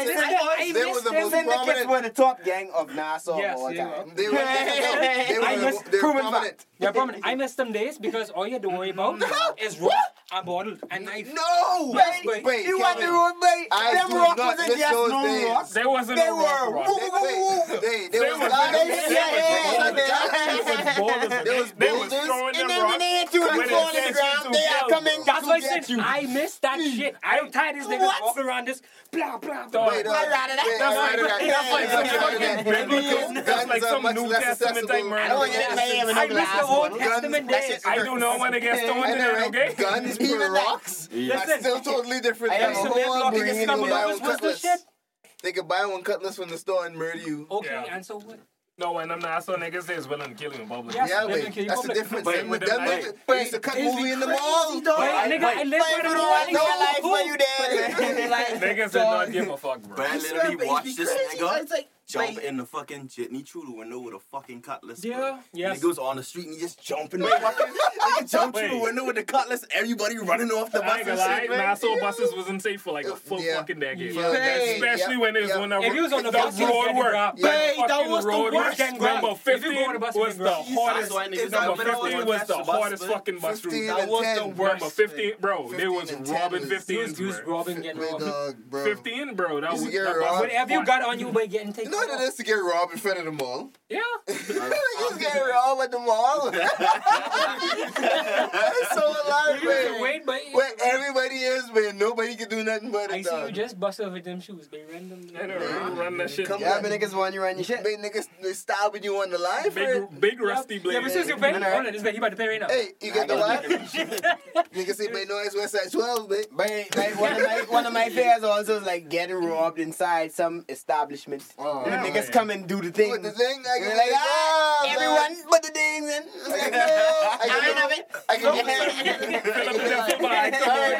miss them. They were the most prominent. Were the top gang of Nassau all the time. They were the prominent. They're prominent. I miss them days because all you had to worry about is rock, a bottle, a knife. No! Wait, wait, wait, you want the road, mate? Them rock wasn't just no rock. There wasn't no rock. They were. They were. They were. They were throwing them rocks. And then when they hit you and fall on the ground, they are coming. That's why I said you. I miss that shit. I don't tie this nigga walking around this. Blah, blah, blah. Wait, I rather that. That's like some New Testament type murder. I miss the Old Testament days. I do not want to get stoned in there, okay? Guns, rocks. That's still totally different. I used to be blocking and stumbling over Swiss shit. They could buy one cutlass from the store and murder you. Okay, yeah. And so what? No, and I'm not so niggas say it's willing to kill you in public. Yes, yeah, wait, that's public. The difference. But with them, like, they used to cut movie in the mall. Wait, nigga, I live for the morning. No life for you, dad. Niggas did not give a fuck, bro. I literally watched this nigga jump like, in the fucking jitney through the window with a fucking cutlass. Yeah, bro. Yes. Niggas on the street and he just jumping. Wait, fucking, I can jump through the window with the cutlass. Everybody running off the bus and shit. Nassau buses wasn't safe for like a full yeah. fucking decade. Yeah. Especially yeah. when it was yeah. on that. If he was on the bus, road work. Yeah. Bay, that was the worst. Number fifteen was the hardest. Number fifteen was the hardest fucking bus route. That was the worst. Number fifteen, bro. There was robbing fifteen. He was robbing, getting robbed. Fifteen, bro. That was. Whatever you got on you, by getting taken. No, it is to get robbed in front of the mall. Yeah. You just get robbed at the mall. That's so alive, man. Wait, but where everybody is, man. Nobody can do nothing but it. I see dog. You just bust over them shoes, man. Random. I know, man. Run that shit. Come yeah, but niggas want you run your shit. Big niggas, they stopping you on the line. Big, big rusty blade. Yeah, but since you're paying, hold on, this man, he about to pay right now. Hey, you got the line? Niggas say, man, no, it's Westside twelve, man. But like, one of my one of my fears also is like getting robbed inside some establishment. Oh. The yeah, niggas man. Come and do the thing. But the thing, I can like, ah, oh, everyone put the things in. Like, no, I can't have it. I can't have it. All right,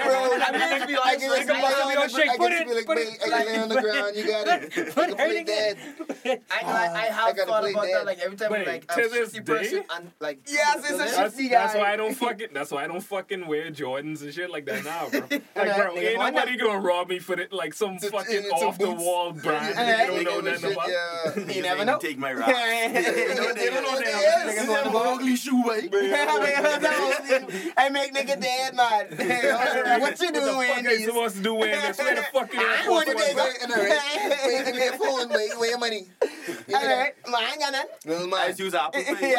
bro. I mean, be like, I can feel it, put it, I can lay on the ground, you got it. I can play that. I have thought about that, like, every time, like, a shitty person, like, yes, it's a shitty guy. That's why I don't fucking, that's why I don't fucking wear Jordans and shit like that now, bro. Like, bro, ain't nobody gonna rob me for, like, some fucking off-the-wall brand that you don't know nothing about. You never know. Take my rock. They don't know that. Ugly shoe, baby. I make nigga dad mad. What you doing? What the fuck are you supposed to do wearing this? Where the fuck you at? Where your phone, mate? Where your money? All right. I ain't got nothing. I just use Apple Pay.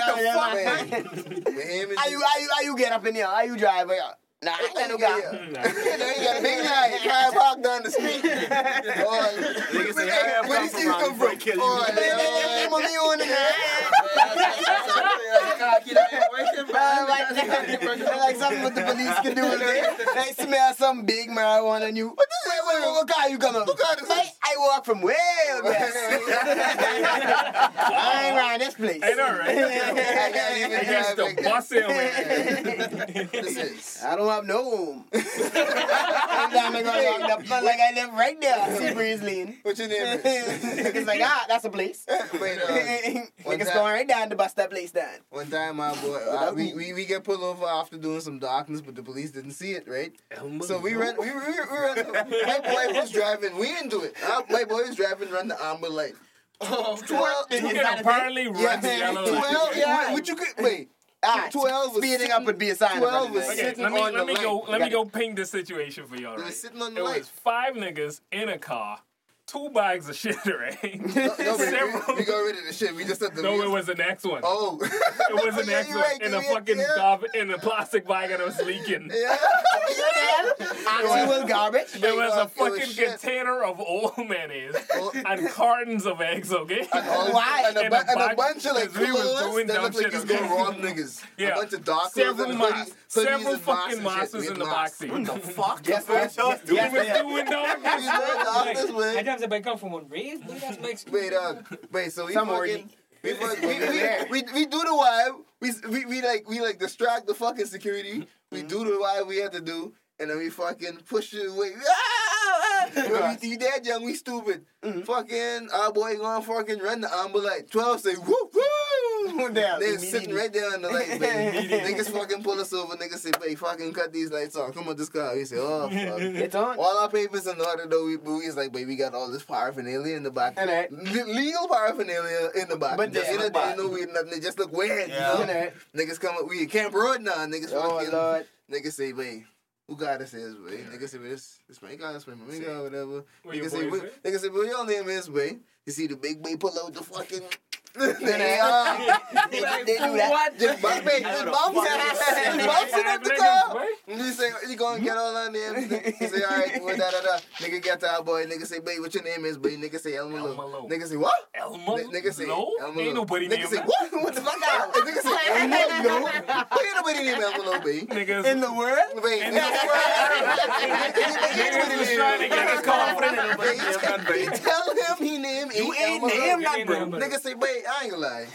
How you get up in here? How you drive? Nah, I ain't got no guy. No, you got a big guy. Try to walk down the street. Niggas say, I have cops around before I kill you. Oh, I'm on the on the ground. Like something what the police can do. They smell some big marijuana on you. What the hell? What car you coming? What car is this? I walk from way over there. I ain't around this place. Ain't all right. I can't even have the bus in with me. This is. I don't have no home. Sometimes I go locked up. Not like I live right there. I see Breeze Lane. What's your name? It's like, ah, that's a place. Wait, uh, one time, going right down to bust that place down. One time, my boy, uh, we, we we get pulled over after doing some darkness, but the police didn't see it, right? Elmer. So we ran. We we, we ran. My boy was driving. We didn't do it. Uh, my boy was driving. Run the amber light. Oh, twelve. You can apparently run the yellow light. Twelve. Yeah. What you could wait. Right. twelve speeding sitting, up would be a sign twelve of okay, let me, let me go. Let me go ping this situation for y'all. Right? Was sitting on the it light. Was five niggas in a car, two bags of shit, right? No, no, we, we got rid of the shit. We just had the. No, wheels. It was the next one. Oh, it was the yeah, next one right, in a fucking yeah. Gar- in a plastic bag and it was leaking. Yeah, actually was garbage. It was a fucking container of old mayonnaise and cartons of eggs. Okay, why? And, and, and, and, and a bunch of like we was doing dumb shit. Like okay? Wrong niggas. Yeah, a bunch of dark several masses, several fucking masses in the back seat. What the fuck? Yes, we was doing dumb shit. I back up from one race. That's my experience. Wait, uh, wait. So we fucking, we, fucking we, we, we, we do the vibe. We, we we like we like distract the fucking security. We mm-hmm. do the vibe we have to do, and then we fucking push it away. Ah, ah. We, we dead young. We stupid. Mm-hmm. Fucking our boy gonna fucking run the amber light. Twelve say whoop whoop. They're sitting right there on the light, baby. Niggas fucking pull us over. Niggas say, "Hey, fucking cut these lights off. Come on, this car." We say, "Oh, fuck." It's on. All our papers in order, though. We, we was like, "Baby, we got all this paraphernalia in the back. And right. L- legal paraphernalia in the back. But they ain't no weird nothing. They just look weird. Yeah. You know? Right. Niggas come up. We Camp Road now. Niggas oh, fucking. Lord. Niggas say, "Baby, who got this is, baby?" Yeah. Niggas say, "This, this my God, this my my God, whatever." Niggas say, "Niggas say, say, what your name is, baby?" You see the big baby pull out the fucking. they, uh, they, they do that. What? Just bump it. Just bump it. Just bump it up the car. And you say, you gonna get all on there. You say, all right, well, da da da. Nigga get to our boy. Nigga say, babe, what your name is, babe? Nigga say, Elma Low. Nigga say, what? Elma N- Nigga say, Elma Low? Ain't nobody name Elma Low. Nigga say, what? What the fuck out? Nigga say, Elma Low? Ain't nobody name Elma Low, babe. In the world? In the world. Niggas was trying to get a call for him. Tell him he named Elma Low. You ain't named that, bro. Nigga say, babe. I ain't gonna lie.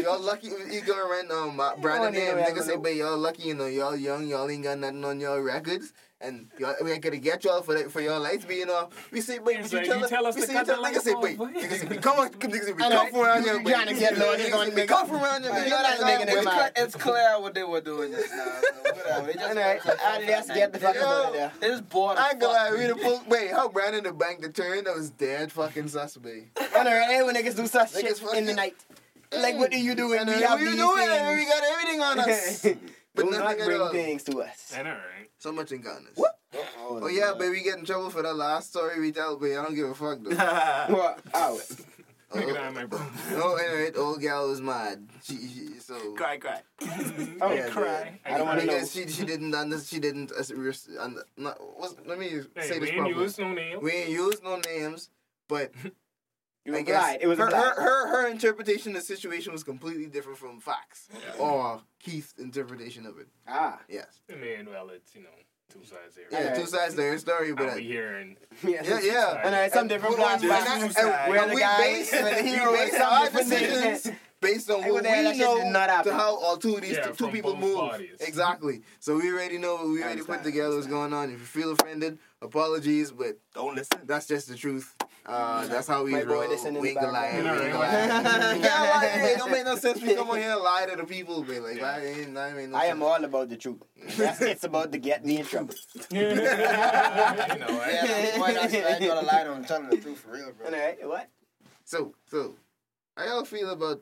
Y'all lucky you gonna rent um brand oh, name. Nigga say, but y'all lucky, you know, y'all young, y'all ain't got nothing on y'all records. And y'all, we ain't gonna get y'all for that, for your lights being off. We say, wait, would you, like tell, you us, tell us? We say, nigga say, wait, nigga say, we come on, nigga say, we come right. From around here. Trying to get low, nigga say, we come from around here. You're not making it out. It's clear what they were doing just now. Whatever. I just get the fuck out of there. They just bored. I ain't gonna lie, we the pull. Wait, how Brandon the bank the turn that was dead fucking suspect. I know, right? When niggas do sus shit in the night. Like, what do you do? And we have these things. What do you do? We got everything on us. But do not bring things to us. I know, right? So much in Ghana. What? Oh, oh yeah, baby, we get in trouble for that last story we tell, but I don't give a fuck, though. What? Out. Look at my bro. Oh, anyway, the old gal was mad. She, she, so... Cry, cry. Oh, yeah, cry. I don't want to know. She, she didn't... She didn't... Uh, not, let me hey, say this properly. We ain't use no names. We ain't use no names, but... You a glide. It was her, a glide. Her, her, her interpretation of the situation was completely different from Fox yeah. or Keith's interpretation of it. Ah. Yes. I mean, well, it's, you know, two sides there. Yeah, right. Two sides there. It's story, but... I'll be hearing... Yeah, yeah. yeah. And there's some and different blocks. We're the we guys. Base, we base our decisions based on what we know to how all two of these yeah, two, two people move. Parties. Exactly. So we already know, we already put together what's going on. If you feel offended, apologies, but... Don't listen. That's just the truth. Uh, that's how we roll. We can lie. It don't make no sense. We come on here and lie to the people. Be like, yeah. I, ain't, I, ain't no I am all about the truth. That's, it's about to get me in trouble. You know, I ain't gonna lie to them, telling the truth for real, bro. All right, what? So, so, how y'all feel about?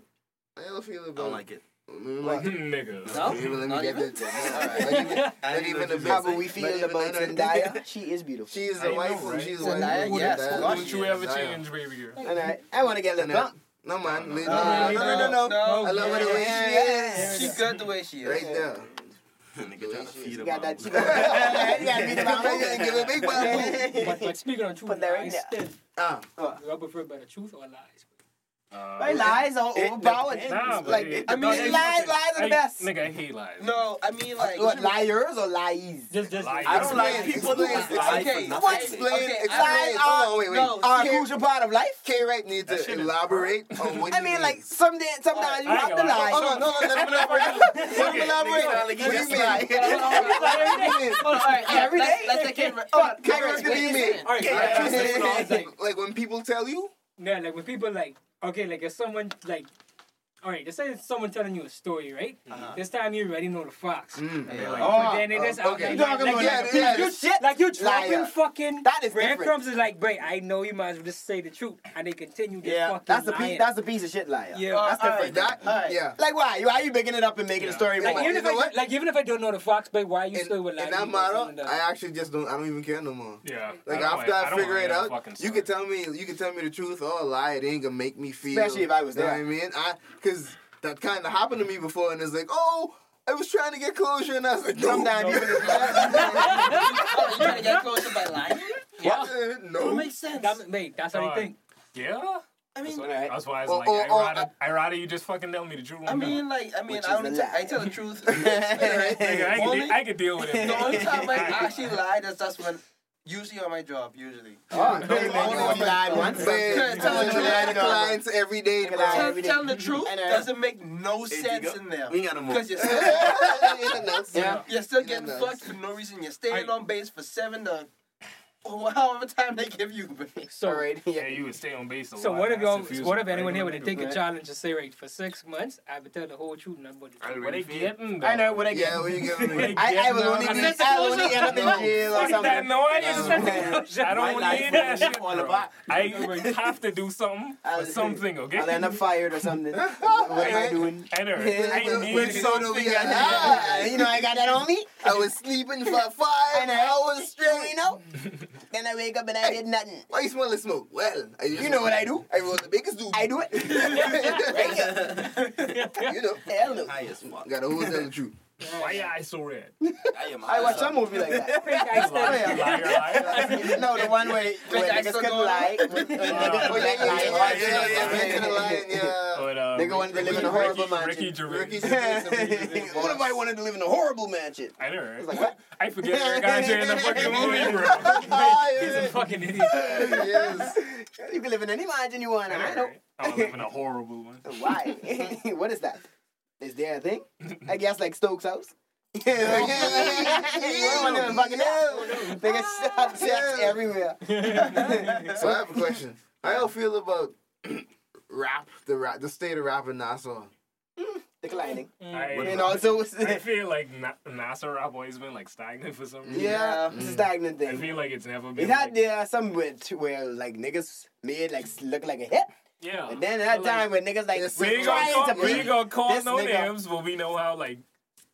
How y'all feel about? I don't like it. Like, nigga. No? Let me get that. All right. Let me get, let even the how we feel about Zendaya. She is beautiful. She is a wife. Right? She's a wife. Yes. Don't you ever change, baby girl. And I, I want to get a bump. No, man. No, no, no, no. no, no. no. I love yeah. her the way she is. She's good the way she is. Right there. Nigga, got that. You got to beat him out. Give a big bump. But speaking of truth, lies still. Do I prefer better truth or lies? Uh, my lies are overpowered. It, nah, like it, I mean, it, lies, it, lies are the best. Nigga, I hate lies. No, I mean like what, liars or lies. Just, just lies. I don't like people who lie. Okay, what? Explain. Okay, explain. Lies are. Oh, wait, wait. No, are a crucial part of life. K. Wright needs to elaborate on what. I mean, like someday, sometimes you have to lie. Oh no, no, no, no, no. Let me elaborate. What do you mean? All right, every day. Let's take K. Wright. What do you mean? All right, like when people tell you. Yeah, like when people like. Okay, like if someone, like, all right, let's say it's someone telling you a story, right? Uh-huh. This time you already know the facts. Mm, yeah. Like, oh, but then it is uh, okay. You're talking like, about like, yeah, like, yeah, you shit. Like you're dropping liar. Fucking that is breadcrumbs. Is like, break. I know you might as well just say the truth, and they continue. This yeah, fucking that's a piece. That's a piece of shit liar. Yeah, uh, that's different. Right, that, right. Yeah. Like why? Why are you making it up and making yeah. a story? Like even, if I, like even if I don't know the facts, but why are you and, still with like? In that matter, I actually just don't. I don't even care no more. Yeah. Like after I figure it out, you can tell me. You can tell me the truth or a lie. It ain't gonna make me feel. Especially if I was there. I mean, I. Because that kind of happened to me before, and it's like, oh, I was trying to get closure, and I was like, no. Sometimes no. even oh, you trying to get closure by lying? Yeah. What? Uh, no. That makes sense. That, wait, that's uh, how you think. Yeah. I mean, that's, what, right. that's why I was oh, like, oh, I, oh, rather, uh, I rather you just fucking tell me the truth. I mean, like, I mean, I, don't t- I tell the truth. Right? Like, I, only, can de- I can deal with it. The only time I actually lie, that's, that's when... Usually on my job, usually. Oh, no, you lied once. Telling clients every day. Telling the truth doesn't make no sense in there. We gotta move. Because you're still, yeah. you're still getting fucked for no reason. You're staying I, on base for seven to oh, however time they give you. So, right, yeah. yeah, you would stay on base a lot. So what if you, what if anyone here would take a challenge and say, right, for six months, I would tell the whole truth and I'm going to what they getting, I know what I get. Yeah, what you getting? I, I, I will only be, I will only end up in jail or something. That noise? I don't need that shit, bro. I have to do something or something, okay? I'll end up fired or something. What am I doing? I know. I need something. You know, I got that on me. I was sleeping for five hours straight, you know? Then I wake up and I hey, did nothing. Why you smell the smoke? Well, I you know what I do? I roll the biggest dude. I do it. Right you know. Hell no. I smoke. Got a whole other truth. Why your eyes so red? I, am I watch a movie like that. Fake eyes. No, the one where niggas can lie. Nigga wanted to live in a horrible mansion. Ricky Gervais. What if I wanted to live in a horrible mansion? I know, right? Like, what? I forget Rick Andre in the fucking movie, bro. He's a fucking idiot. Yes. You can live in any mansion you want. I know. I want to live in a horrible one. Why? What is that? Is there a thing? I guess like Stokes' house. Yeah, like, yeah, fucking out. They got shots everywhere. So I have a question. How y'all feel about rap? The rap, the state of rap in Nassau. Mm, declining. Mm. I, and also, I feel like Na- Nassau rap always been like stagnant for some reason. Yeah, mm. It's a stagnant thing. I feel like it's never been. It's like, had there some where like niggas made like look like a hit. Yeah. And then at that time like, when niggas like we trying call, to be we gonna call this no nigga. Names, but we know how like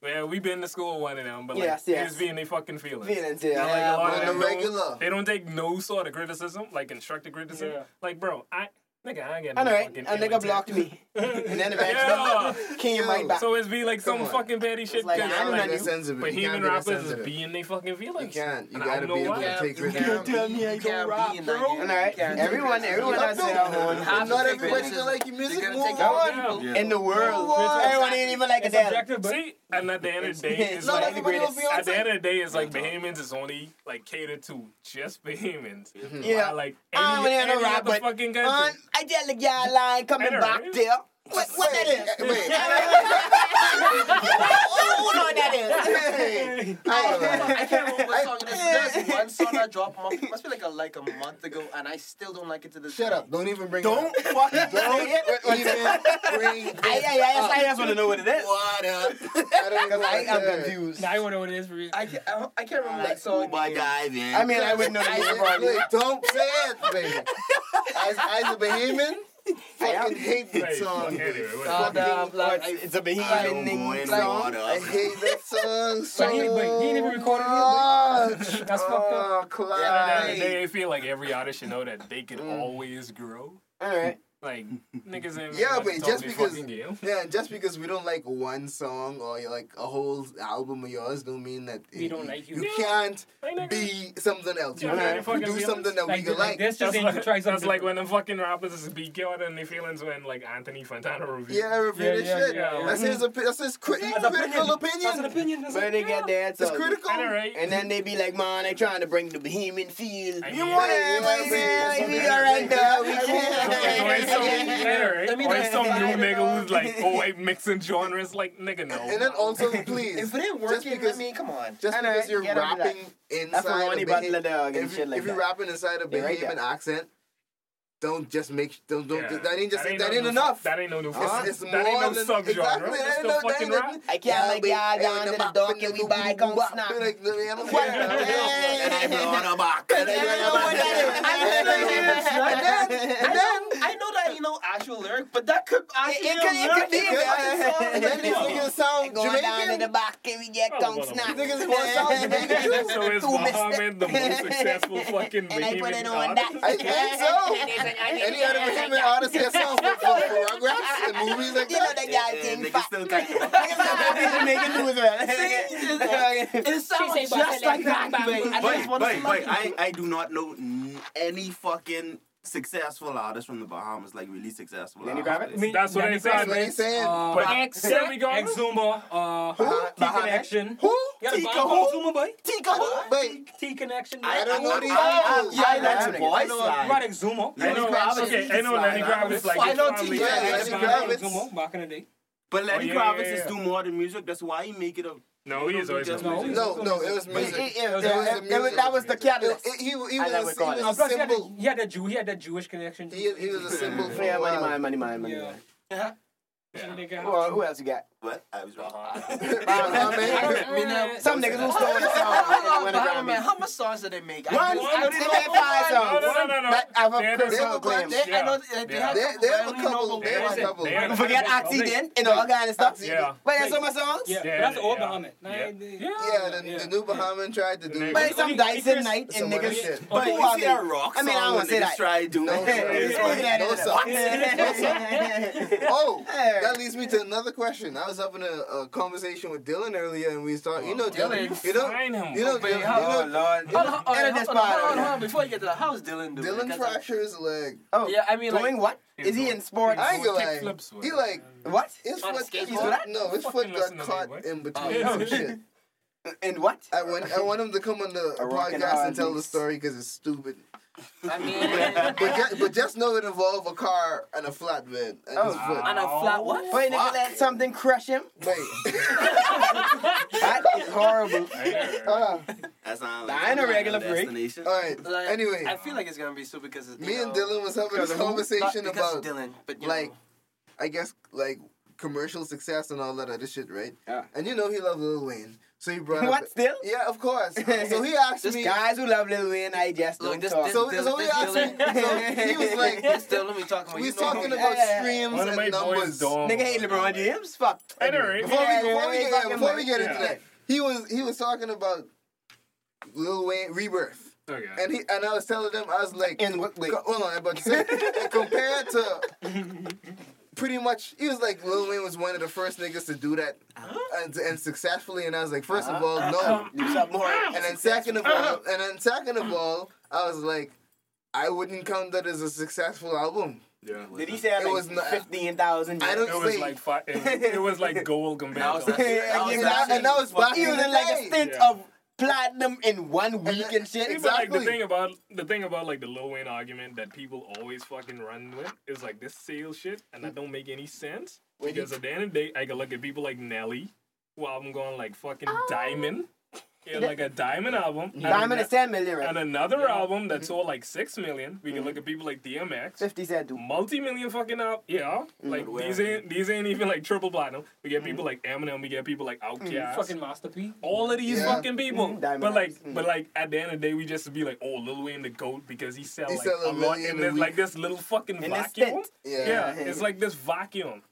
well we been to school with one of them, but like yes, yes. It's being they fucking feelings. Feelings, yeah. yeah like, a lot of the regular. Don't, they don't take no sort of criticism, like constructive criticism. Yeah. Like bro, I Nigga, I ain't got no All right, fucking a nigga blocked me. And then the yeah. King of my back. So it's be like some Come fucking petty shit. Like, I don't know. But human rappers is being they fucking feelings. You can't. You and gotta be able to take risks. You can't tell me I don't rap, bro. All right. Everyone, everyone has their own. Not everybody can like your music. Move on. In the world. Everyone ain't even like a dad. See? And at the end of the day, it's like, at the end of the day, it's like Bahamians is only like catered to just Bahamians. Yeah. Like, any other fucking country. I did the guy line coming back right? there. What, what that is? Wait. Wait. Hold on, that is. I can't remember what song it is. There's one song I dropped. It must be like a, like a month ago, and I still don't like it to this Shut day. Up. Don't even bring don't it up. Don't fucking bring it. Don't even bring it. I, I, I, I just want to know what it is. What up? I am confused. Now I want to know what it is for you. I can't, I, I can't remember that song. Oh, my God, man. I mean, I wouldn't know the name probably. Don't say it, baby. As, as a Bahamian, I hate that song. It's a Bahamian song. I hate that song so much. But he didn't even record it. That's fucked up. Yeah, they feel like every artist should know that they could always grow. All right. Like, niggas ain't yeah, but just because yeah, just because we don't like one song or like a whole album of yours don't mean that we it, don't like you. You yeah. can't like, be something else. You yeah, can't do something that like, we can like. like. That's, that's, like, try that's like when the fucking rappers is be killed and they feelings when like Anthony Fantano reviewed. Yeah, reviewed yeah, yeah, shit. Yeah, yeah. That's, his opi- that's his cri- that's critical opinion. That's an opinion. That's but they get that. It's critical. And then they be like, man, they trying to bring the Bohemian feel. You want it? We all right now. We can't. Some, yeah, right? Or some new nigga who's like, oh, I'm mixing genres. Like, nigga, no. And then also, please. If it ain't working, because, I mean, come on. Just and because you're rapping inside a Bahamian... If, like if you're rapping inside a Bahamian right accent, don't just make... Don't, don't, yeah. That ain't just... That ain't, that no ain't no enough. F- that ain't no new... Huh? It's, it's that more ain't no sub-genre. Exactly. It's still fucking rap. I can't like y'all down to the dock and we buy gum snap. I don't know what that is. And then... I know that ain't no actual lyric, but that could actually it, it could, it could be a And then these niggas sound Jamaican. Down in the back and we get gum snap. Niggas going sound Jamaican. So is Muhammad the most successful fucking Bahamian artist? I think so. Any other Bahamian artist that sounds good for Rugrats and movies like that? You know that guy thing. Niggas still got you. It sounds just like that. But, but, but, I do not know any fucking successful artists from the Bahamas, like really successful Lenny artists. Kravitz? That's what they said. That's what they said. Exuma, uh, who? T-Connection. Who? Tika who? Exuma boy. Tika who? T-Connection. I don't know these people. Yeah, I know the boys. Right, Exuma. Lenny Kravitz. Okay, I know Lenny Kravitz. Like I know T-Connection. Back in the day. But Lenny Kravitz is do more than music. That's why he make it a... No, he is always just no, no, no, it was music. It, it, it, was it, it, it, that was the catalyst. It, it, he, he was, he was a symbol. He had, a, he, had a Jew, he had that Jewish connection. He, he was a symbol for... Yeah, money, money, money, money, money. Yeah. Uh-huh. Yeah. Well, who else you got? What? I was wrong. I don't know. Some niggas who stole the song. How much songs did they make? One. I did make five songs. No, no, no, no. I have a personal claim. They have a couple. They have a couple. Don't forget Accident and all kind of stuff. Yeah. But that's all my songs? Yeah. That's the old Bahamian. Yeah, the new Bahamian tried to do... But some dice at night and niggas shit. But you see that rock song when niggas try to do... No songs. Oh, that leads me to another question. I was up in a, a conversation with Dylan earlier, and we started. You know, Dylan. Dylan you know, find him. You know, Dylan. You know, oh Lord. You know, oh, oh, oh, oh, oh, oh, before you get to that, how's Dylan doing? Dylan fractured his leg. Oh, yeah. I mean, doing like, what? Is he in sports? I ain't gonna lie. He like what? His foot. No, his foot got caught in between some shit. And what? I want. I want him to come on the podcast and tell the story because it's stupid. I mean, but, just, but just know it involved a car and a flatbed. And oh, his foot. And a flat what? Wait, nigga, let something crush him. Wait, that is horrible. Uh, That's not like ain't a regular break. All right. Like, anyway, I feel like it's gonna be stupid because me know, and Dylan was having this conversation about Dylan, but you like, know. I guess like commercial success and all that other shit, right? Yeah. And you know he loved Lil Wayne. So he brought what, up... What, still? Yeah, of course. So he asked just me... guys who love Lil Wayne, I just look, don't this, talk. This, so, this, so he asked this, me... So he was like... This, still, let me talk we was talking know, about yeah, streams and numbers. Nigga hate LeBron James? Fuck. I know, right? Before yeah, we, before we, get, before we get into yeah. that, he was, he was talking about Lil Wayne Rebirth. Okay. And he and I was telling them, I was like, and what, wait, hold on, I'm about to say, compared to pretty much, he was like, Lil Wayne was one of the first niggas to do that uh-huh. and, and successfully. And I was like, first uh-huh. of all, no, you shot more. And then second of all, and then second of all, I was like, I wouldn't count that as a successful album. Yeah, did he say it like was fifteen thousand? I don't it was like five, it, it was like gold compared to that. And that was back in the day. Like a stint yeah. of platinum in one week and, and shit. Exactly. But like the thing about the thing about like the Lil Wayne argument that people always fucking run with is like this sales shit, and that don't make any sense. Wait, because at the end of the day, I can look at people like Nelly, who I'm going like fucking oh. Diamond. Yeah, like a Diamond album. Diamond is ten million, right? And another yeah. album that mm-hmm. sold like six million. We can mm-hmm. look at people like D M X. fifty Cent, dude. Multi-million fucking album. Yeah. Mm-hmm. Like, mm-hmm. these ain't these ain't even like triple platinum. We get mm-hmm. people like Eminem. We get people like Outkast. Mm-hmm. Fucking Master P. All of these yeah. fucking people. Mm-hmm. But like, mm-hmm. but like, at the end of the day, we just be like, oh, Lil Wayne the GOAT because he sell he like a lot in this, like this little fucking in vacuum. Yeah. yeah. It's like this vacuum.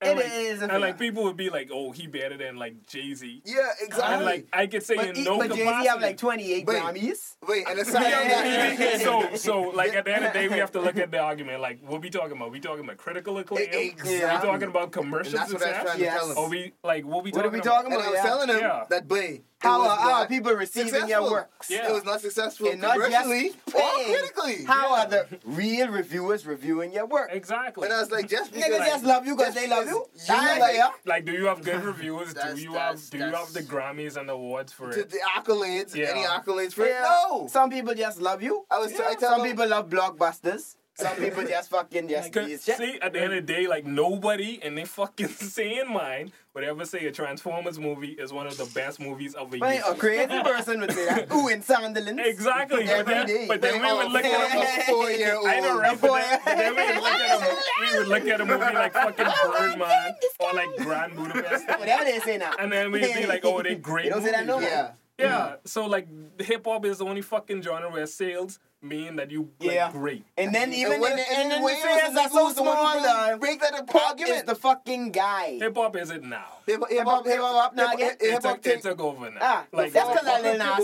And it like, is. And like people would be like, "Oh, he better than like Jay-Z." Yeah, exactly. And like I could say but, in no but capacity. But Jay-Z have like twenty-eight Grammys. Wait, and aside yeah, yeah, so so like at the end of the day, we have to look at the argument. Like, what we talking about? We talking about critical acclaim? Exactly. We talking about commercial success? That's what I was trying to tell him. Or we like what we talking about? What are we talking about? And I was telling him yeah. that Blade. How are, how are people receiving successful. Your works? Yeah. It was not successful and commercially not or critically. How yeah. are the real reviewers reviewing your work? Exactly. And I was like, just because... Niggas like, just love you because they love you. you like, like, like, do you have good reviews? do you have do you have the Grammys and awards for it? The accolades? Yeah. Any accolades for yeah. it? No! Some people just love you. I was yeah. trying to Some them. people love blockbusters. Some people just fucking just be shit. See, at the end of the day, like, nobody, and they fucking saying mine, would ever say a Transformers movie is one of the best movies of a year. A crazy person would say that. Ooh, in Sanderlands. Exactly. Every but then, day. But then we would look at a four-year-old. I don't remember that. But then we would, look at a, we would look at a movie like fucking Birdman or like Grand Budapest. Well, that they say now. And then we'd be like, oh, they're great. You don't movies. Say that no more. Yeah. Yeah, mm-hmm. so like hip-hop is the only fucking genre where sales mean that you like yeah. great. And then even and in, and and then the sales are so small, uh, break that argument. Is the fucking guy. Hip-hop is it now. Hip-hop, hip-hop, hip-hop, now. Hip-hop, hip-hop it, took, it took over now. Ah, like, that's because I didn't know.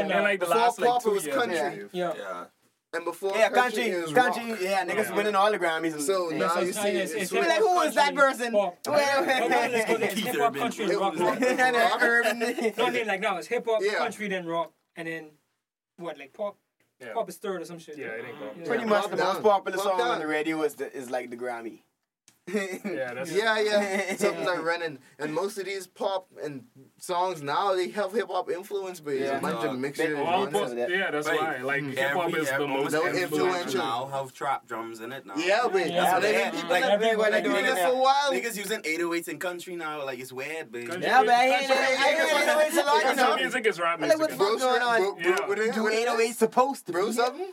And then like the last like two years. Country. Yeah. yeah. yeah. And before yeah, country, country, country yeah, niggas yeah. winning all the Grammys. And, so yeah. now so you see it's, it's, it's like, who was that person? Well, it's hip hop, country, rock, rock. No, they like no, it's hip hop, country, then rock, and then what, like pop? Yeah. Pop is third or some shit. Yeah, it ain't pop. Yeah. Pretty much the most popular song on the radio is the, is like the Grammy. yeah, that's yeah, yeah. Something like running, and most of these pop and songs now they have hip hop influence, but it's yeah. a bunch no, of mixture. All pop, that. Yeah, that's but why. Like hip hop is the most influential. Now have trap drums in it now. Yeah, but yeah, yeah, yeah. like everyone like, doing it for a while. Niggas using eight oh eights in country now, like it's weird, but country, yeah, but I ain't eight oh eights a lot. Country music is rap music. What the fuck going on? Do eight oh eights supposed to bro something?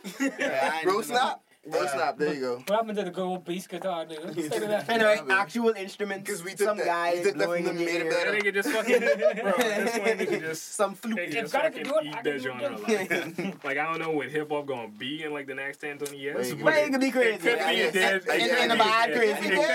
Bro slap. Bro, snap, there you go. What happened to the gold bass guitar, dude? Anyway, actual instruments. Because we took some that, guy we took blowing in the air. That nigga just fucking... Bro, this one nigga just... Some fluke. They just fucking eat that genre. Like, like, I don't know what hip-hop gonna be in, like, the next ten, twenty years. But, but it, it could be crazy. It could yeah, be yeah, a dead... It, it, it, it, it, it, it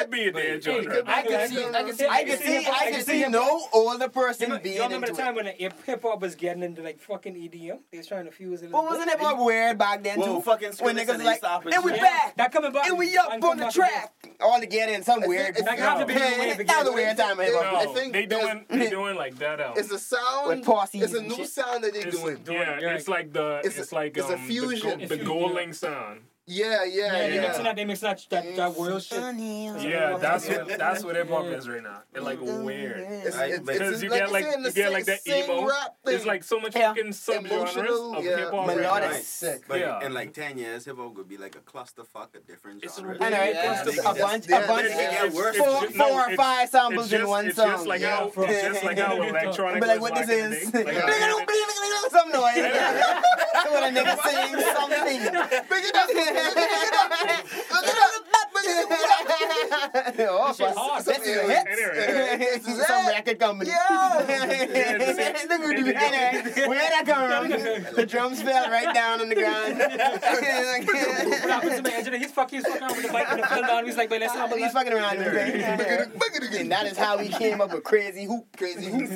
could be a dead genre. I could see... I could see... I could see no older person being into it. You remember the time when hip-hop was getting into, like, fucking E D M? They was trying to fuse it. Well, wasn't hip-hop weird back then, too? Fucking when niggas like... And we yeah. back. That coming back. And we up I'm on the track. All together in some weird. It's, it's, it's, no. it's out of the weird time. No, they doing they doing like that out. It's a sound. It's a new shit. Sound that they're doing. Yeah, yeah, it's like the it's, it's like it's um, a fusion. The Golding sound. Yeah, yeah, yeah. They yeah. mixing that, they mixing that, that, that world shit. Yeah, that's what that's what hip hop is right now. It's like weird. Because you get like you get like that emo. It's like so much yeah. fucking subgenres of yeah. hip hop. Melodic, right. sick. But yeah. in like ten years, hip hop would be like a clusterfuck of different genres. I know, yeah. it's yeah. a bunch, yeah. a bunch. Yeah. Of yeah. Four, four no, or five samples in one song. It's just like how electronic. But like what this is. Some noise. When a nigga sings something. Bring it up. Look at that. Look at that. Anyway, record company. Yeah. Look what we had. Where that come from? The drums fell right down on the ground. What happened to my engineer? He's fucking fucking around with the mic and it fell down. He's like, wait, let's not. He's fucking around. And that is how we came up with crazy hoop, crazy hoop.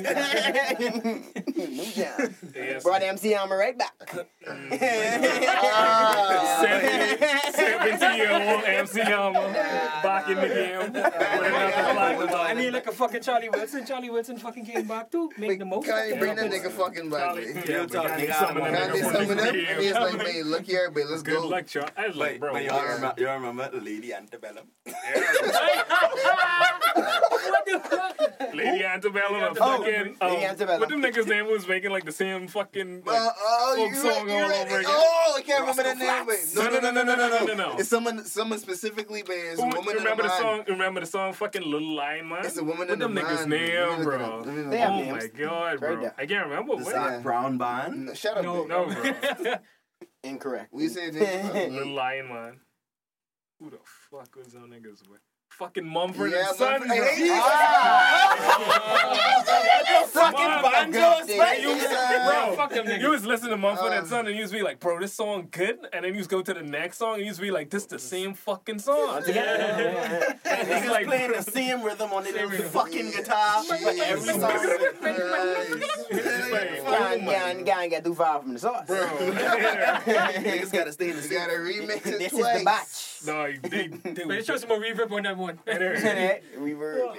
New John. Brought M C Alma right back. seventy-year-old M C Alma back in the game. I mean, like a fucking Charlie Wilson. Charlie Wilson fucking came back too. Make the most. Can't bring that nigga fucking back. Can't they summon him? And he's like, man, look here, but let's go. Good luck, Charlie. I was like, bro. You remember Lady Antebellum? What the fuck? Lady Antebellum. Fucking. Lady Antebellum. What them niggas' name was making like the same fucking folk song all over again. Oh, I can't remember that name. No, no, no, no, no, no, no, no. It's someone, someone specifically, man. Woman in the Mind. Remember the song, fucking Little Lion Man? It's a woman in the Mind. What them niggas' name, bro? Oh my god, bro. I can't remember what. Zach Brown Bond? Shut up, no, no, bro. Incorrect. We say Little Lion Man. Who the fuck was them niggas with? Fucking Mumford yeah, and Son. Hey, ah. Fucking banjos, bro. Fuck them niggas. You was listening to Mumford uh, and Son and you used to be like, bro, this song good. And then you just go to the next song and you used to be like, this the same fucking song. Yeah, yeah, yeah, yeah. He's like playing the same rhythm on it every fucking guitar. Every song. You gotta get too far from the sauce. Bro. Niggas gotta stay in the same. You gotta remix it twice. This is the batch. No, you did. But it shows some more reverb on that one. Reverb.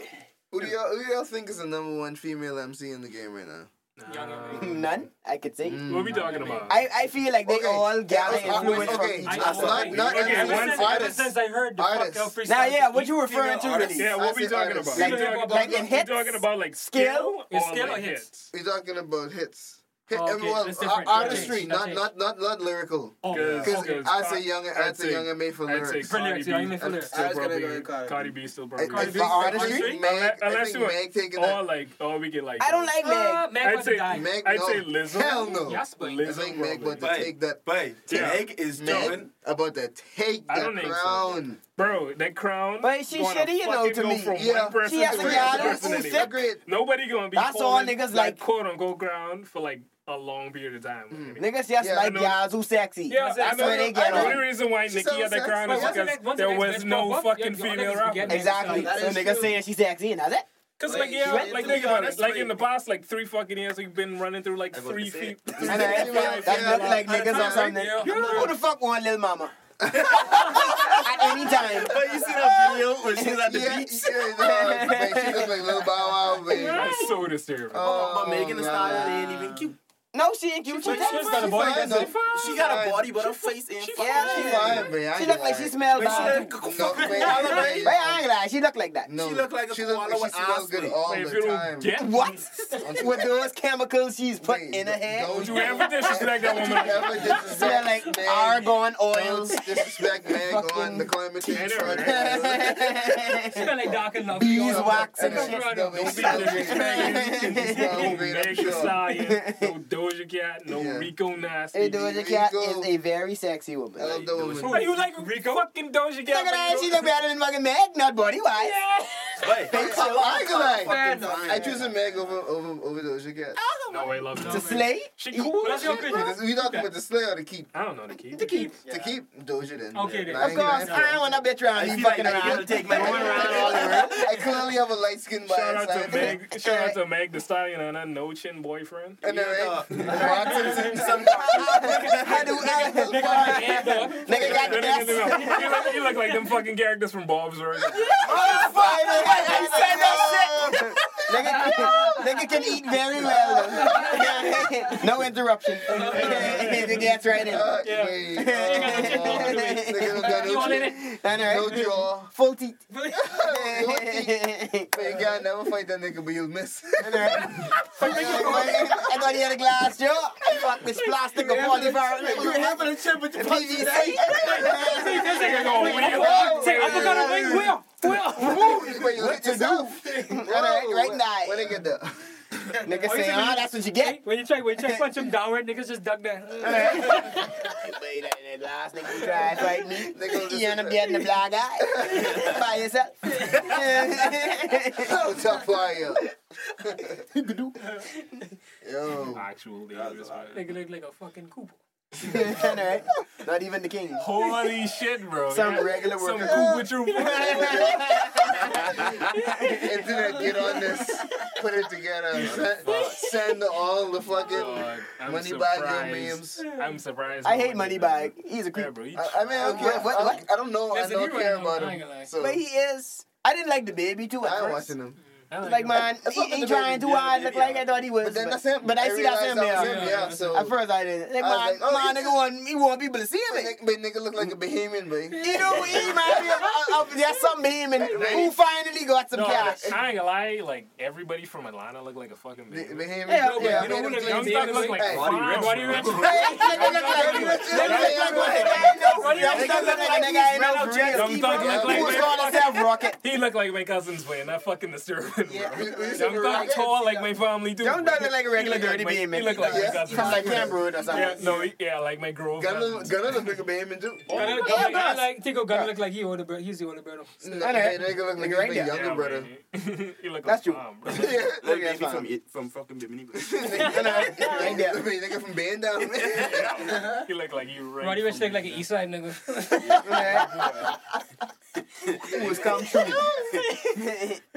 Who do y'all, who do y'all think is the number one female M C in the game right now? Nah. None, I could say. Mm. What are we talking about? I, I feel like they okay. all gather influence okay. from each I, other. Not, not okay, ever, since, ever since I heard the fuck Now, yeah, what you referring to really? Yeah, what I we talking artists. about? Like, we talking about, like in hits? We talking about like skill or, skill like or hits? We talking about hits. Hit oh, okay. everyone, uh, artistry, not, not not not lyrical. Because oh, okay. I'd say Young, I'd say Young and May for lyrics. For lyrics, Young and May for lyrics. I was gonna go with Cardi. Cardi B still broke. Cardi B for artistry, Meg. Unless you Meg taking all like, oh, we get like. I don't like Meg. Meg was dying. I'd say Lizzo. Hell no. I think Meg about to take that. But Meg is doing about to take that crown. Bro, that crown. But she shitty, you know, to me. Yeah, she has a yard. Nobody gonna be. That's all niggas like. Quote unquote ground for like. A long period of time. Mm. I mean, niggas just yeah, like guys who sexy. Yeah, that's where they get on. The only reason why Nicki had that crown is because there was no fucking female rapper. Exactly. So niggas saying she's sexy and that's it. Cause like, like yeah, like think about it. Like in the past, like three fucking years, we've been running through like three feet. And that look like niggas or something. Who the fuck want Lil Mama? At any time. But you see that video when she's at the yeah, beach? Yeah, no, like, she looks like Lil Bow Wow, baby. That's so disturbing. Oh, but Megan Thee Stallion ain't even cute. No, she ain't cute. She, she, she, she got a body. She got a body, but her face ain't fine. Yeah, she look like she smelled bad. She look like I ain't lying. She look like that. No. She look like a koala with eyes. Good all the time. Get what? With those chemicals she's put Wait, in her hair. Don't you ever disrespect that woman? Don't you ever disrespect like argon oils? Disrespect Meg on the climate change. She smell like dark and lovely. Beeswax and shit. Don't be disrespecting. Meg Thee Stallion. Doja Cat, no yeah. Rico Nasty. Hey, Doja Cat Rico. is a very sexy woman. I love like, Doja Cat. You like Rico? Fucking Doja Cat. Look at her, she look better than fucking Meg, not body-wise. Yeah. Wait, I, I, I, I, I, I choose a Meg over, over, over Doja Cat. No way, love. No, to Slay? She cool. That's your opinion. We talking about the Slay or the Keep? I don't know, the Keep. The Keep. Yeah. The Keep, Doja then. Okay, then. Of course, I don't want to bitch around. You fucking around. Take my one around all around. I clearly have a light-skinned boy. Shout out to Meg. Shout out to Meg Thee Stallion and her no-chin boyfriend. And then, right? Nigga got the best. You look like them fucking characters from Bob's Burgers. Oh, finally! Said that shit! Nigga can eat very well. No interruption. Nigga gets right in. Nigga got no jaw. Full teeth. Full teeth. You can't never fight that nigga, but you'll miss. I thought he had a glass jaw. Fuck this plastic of polybarrel. You're having a chip with the P V C. This nigga going wheel. I'm going to wheel. Well, you hit yourself. Right, right now. When I get there. check. Niggas say, ah, oh, that's what you get. When you check, when you check, punch him downward, niggas just duck down. Wait, that last nigga tried to fight me. You end up getting a black eye by yourself. So tough fire. Yo. Actually, nigga look like a fucking Koopa. Right? Not even the king. Holy shit, bro. Some regular worker. Some cool with your internet, get on this. Put it together. Send, send all the fucking God, Moneybag memes. I'm surprised. I hate Moneybag. He's a creep. Yeah, bro, I, I mean, okay. What, what, what? I don't know. Listen, I don't care about him. Like, so. But he is. I didn't like the baby too at I first. I was watching him. Like, like man, he ain't trying too hard. Look like I thought he was. But then but, that's him. But I, I see that's him now. Yeah, yeah, so. At first I didn't. Like, I man, like, oh, man, nigga want he want people to see him. But, but nigga look like a Bahamian, boy. You know, he might be. There's some Bahamian who finally got some no, cash. I ain't gonna lie. Like everybody from Atlanta look like a fucking Bahamian. Bahamian. Yeah, you know, yeah, you know, yeah, Young Thug look like Roddy Ricch. Young Thug look like. Who's calling himself Rocket? He look like my cousin's boy, and I fucking disturbed. Yeah, Young Thug tall like my family too. Young Thug look like a regular dirty Bahamian. He look like my cousin. From like Cameroon or something. Yeah, no, yeah, like my girl. Gunna look like a Bahamian too. I think Gunna look like he older brother. He's the older brother. No, they look like he's the younger brother. He look like that's you. Look at me from from fucking Bimini. Nigga from Bandam. He look like you. Roddy Ricch look like an East Side nigga. It was come true.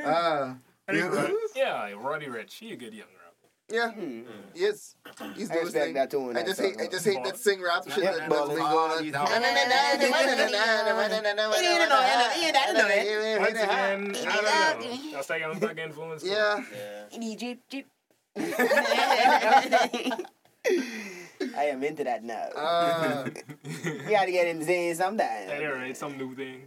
Ah. Yeah, yeah, Roddy Ricch, he a good young rapper. Yeah, mm. yes, he's doing thing. That too. I just hate, I just hate that sing rap shit that's been going on. He didn't know. I don't know. That's like I'm fucking influenced. Yeah. Any jeep jeep. I am into that now. Uh, you gotta get into saying something. Anyway, some new thing.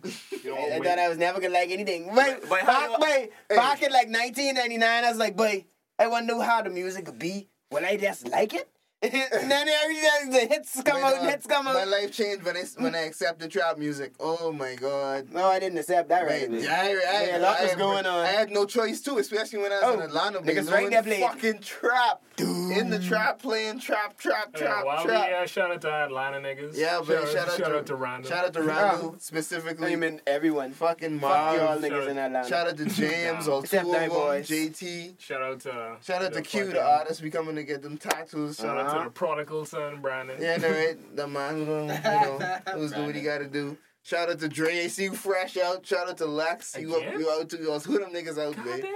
You know, I, I thought I was never gonna like anything. But, but back, hey. back in like nineteen ninety-nine, I was like, boy, I wanna know how the music could be. Will I just like it? And then every the hits come when, out, uh, hits come my out. My life changed when I, when I accepted trap music. Oh my God. No, I didn't accept that right. right. Yeah, I, I, yeah, a lot I, was I, going I, on. I had no choice too, especially when I was oh, in Atlanta. Niggas right there playing fucking trap. Dude. In the trap playing trap, trap, trap, yeah, well, trap. Yeah, shout out to Atlanta niggas. Yeah, but shout, shout, out, shout out to Rondo. Shout out to Rondo specifically. I mean everyone. Fucking Mob. Fuck y'all niggas in Atlanta. Shout out to James, all two of them, J T. Shout out to Shout out to Q, the artist. We coming to get them tattoos. Shout out. To the prodigal son, Brandon. Yeah, no, right. The man who you know, who's doing what he gotta do. Shout out to Dre, see you fresh out. Shout out to Lax, you up, you out to yours. Who them niggas out, baby?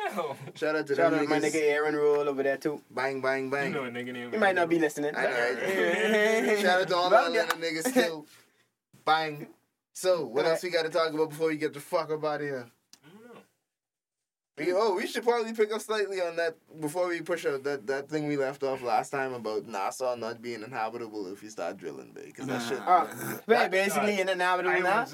Shout out to Shout them out niggas. My nigga Aaron Roll over there too. Bang, bang, bang. You know a nigga name. He might not be listening. I know. Right? Shout out to all the other niggas too. Bang. So, what all else right. we gotta talk about before we get the fuck up out of here? We, oh, we should probably pick up slightly on that before we push out that, that thing we left off last time about Nassau not being inhabitable if you start drilling, babe. Because nah. that shit... Oh, that, basically uh, inhabitable now.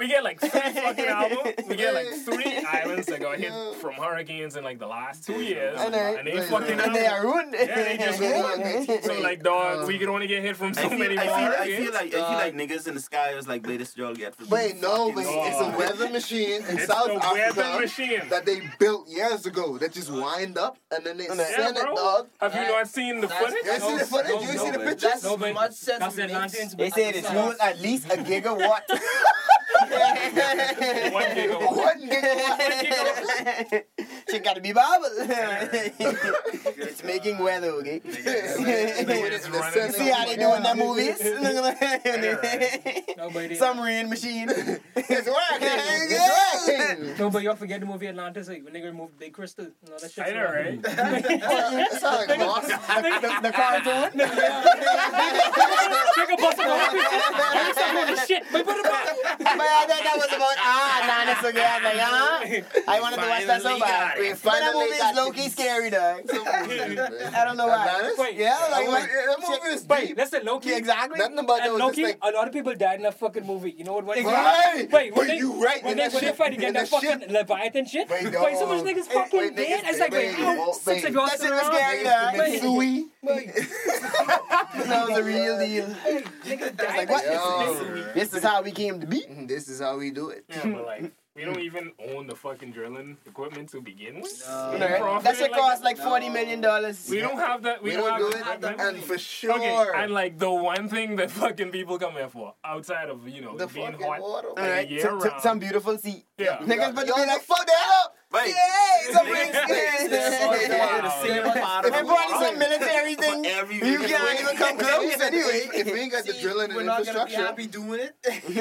We get like three fucking albums. We get like three islands that got hit from hurricanes in like the last two years. And, I, and they like, fucking... And up. They are ruined. Yeah, they just ruined. So like, dog, um, we can only get hit from so feel, many more. I feel, I feel like, I feel like niggas in the sky was like latest y'all get for Wait, no, wait, it's a weather machine in it's South Africa machine. That they built years ago that just wind up and then they yeah, send bro. It, dog. Have you not seen the footage? You see the footage? You see the pictures? No, much sense it they said it's used at least a gigawatt. One gigawatt. One gigawatt. She gotta be Bible. It's making weather, okay? See how they do in the movies? Some rain machine. It's working. No, but y'all forget the movie Atlantis. Like when they moved Big Crystal. No, that shit's I know, right? That's how it was. The cartoon. Take a bus and go. Some movie shit. But put it back. I thought that was about ah, nah, that's okay. I was like, ah, I wanted to watch that so bad. But that movie is low-key scary, dog. I don't know why. Wait, yeah, like, like that movie is wait, that's a low-key. Yeah, exactly. Nothing about that. Low-key, like, a lot of people died in that fucking movie. You know what? Wait, wait, wait. You right? When they when they fight against that fucking Leviathan shit, wait, so much niggas fucking dead. It's like, wait, six of y'all still around. That's scary, wait. That was a real deal. Niggas died. This is how we came to be. This is how we do it. Yeah, but like, We don't even own the fucking drilling equipment to begin with. No. No. That should cost like, like forty no. million dollars. We don't have that. We, we don't, don't have do it, and for sure. Okay, and like the one thing that fucking people come here for, outside of you know the being hot, water. Like right. year some, round. Some beautiful sea. Yeah, niggas yeah. but to be like fuck that up. Wait. Yay! It's a big thing. If it brought some military thing, you can't even come close anyway. If we ain't got the drilling and infrastructure, we're not gonna be happy doing it.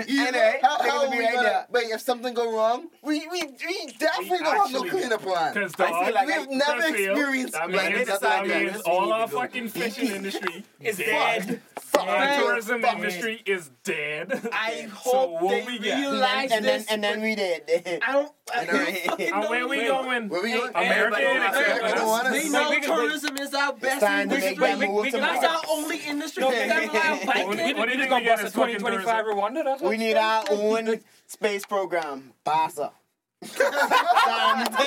Either how we gonna? Wait, if something go wrong, we we we definitely don't have no cleanup plan. Because we've never experienced like this. I mean, all our fucking fishing industry is dead. The tourism industry is dead. I hope they realize this. And then we did. I don't. Where we going? Where we going? America. They know tourism is our best industry. That's our only industry. We got our bike. What are you gonna bust a twenty twenty-five Rwanda? We need our own space program. Bassa. Bassa.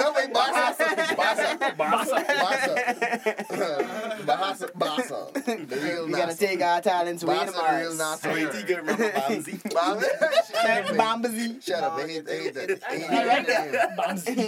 No way, Bassa. Bassa. Bassa. Bassa. Bassa. We gotta take our talents way to Mars. Wait till you get remember Bamsey. Bamsey. Shut up. I hate that. I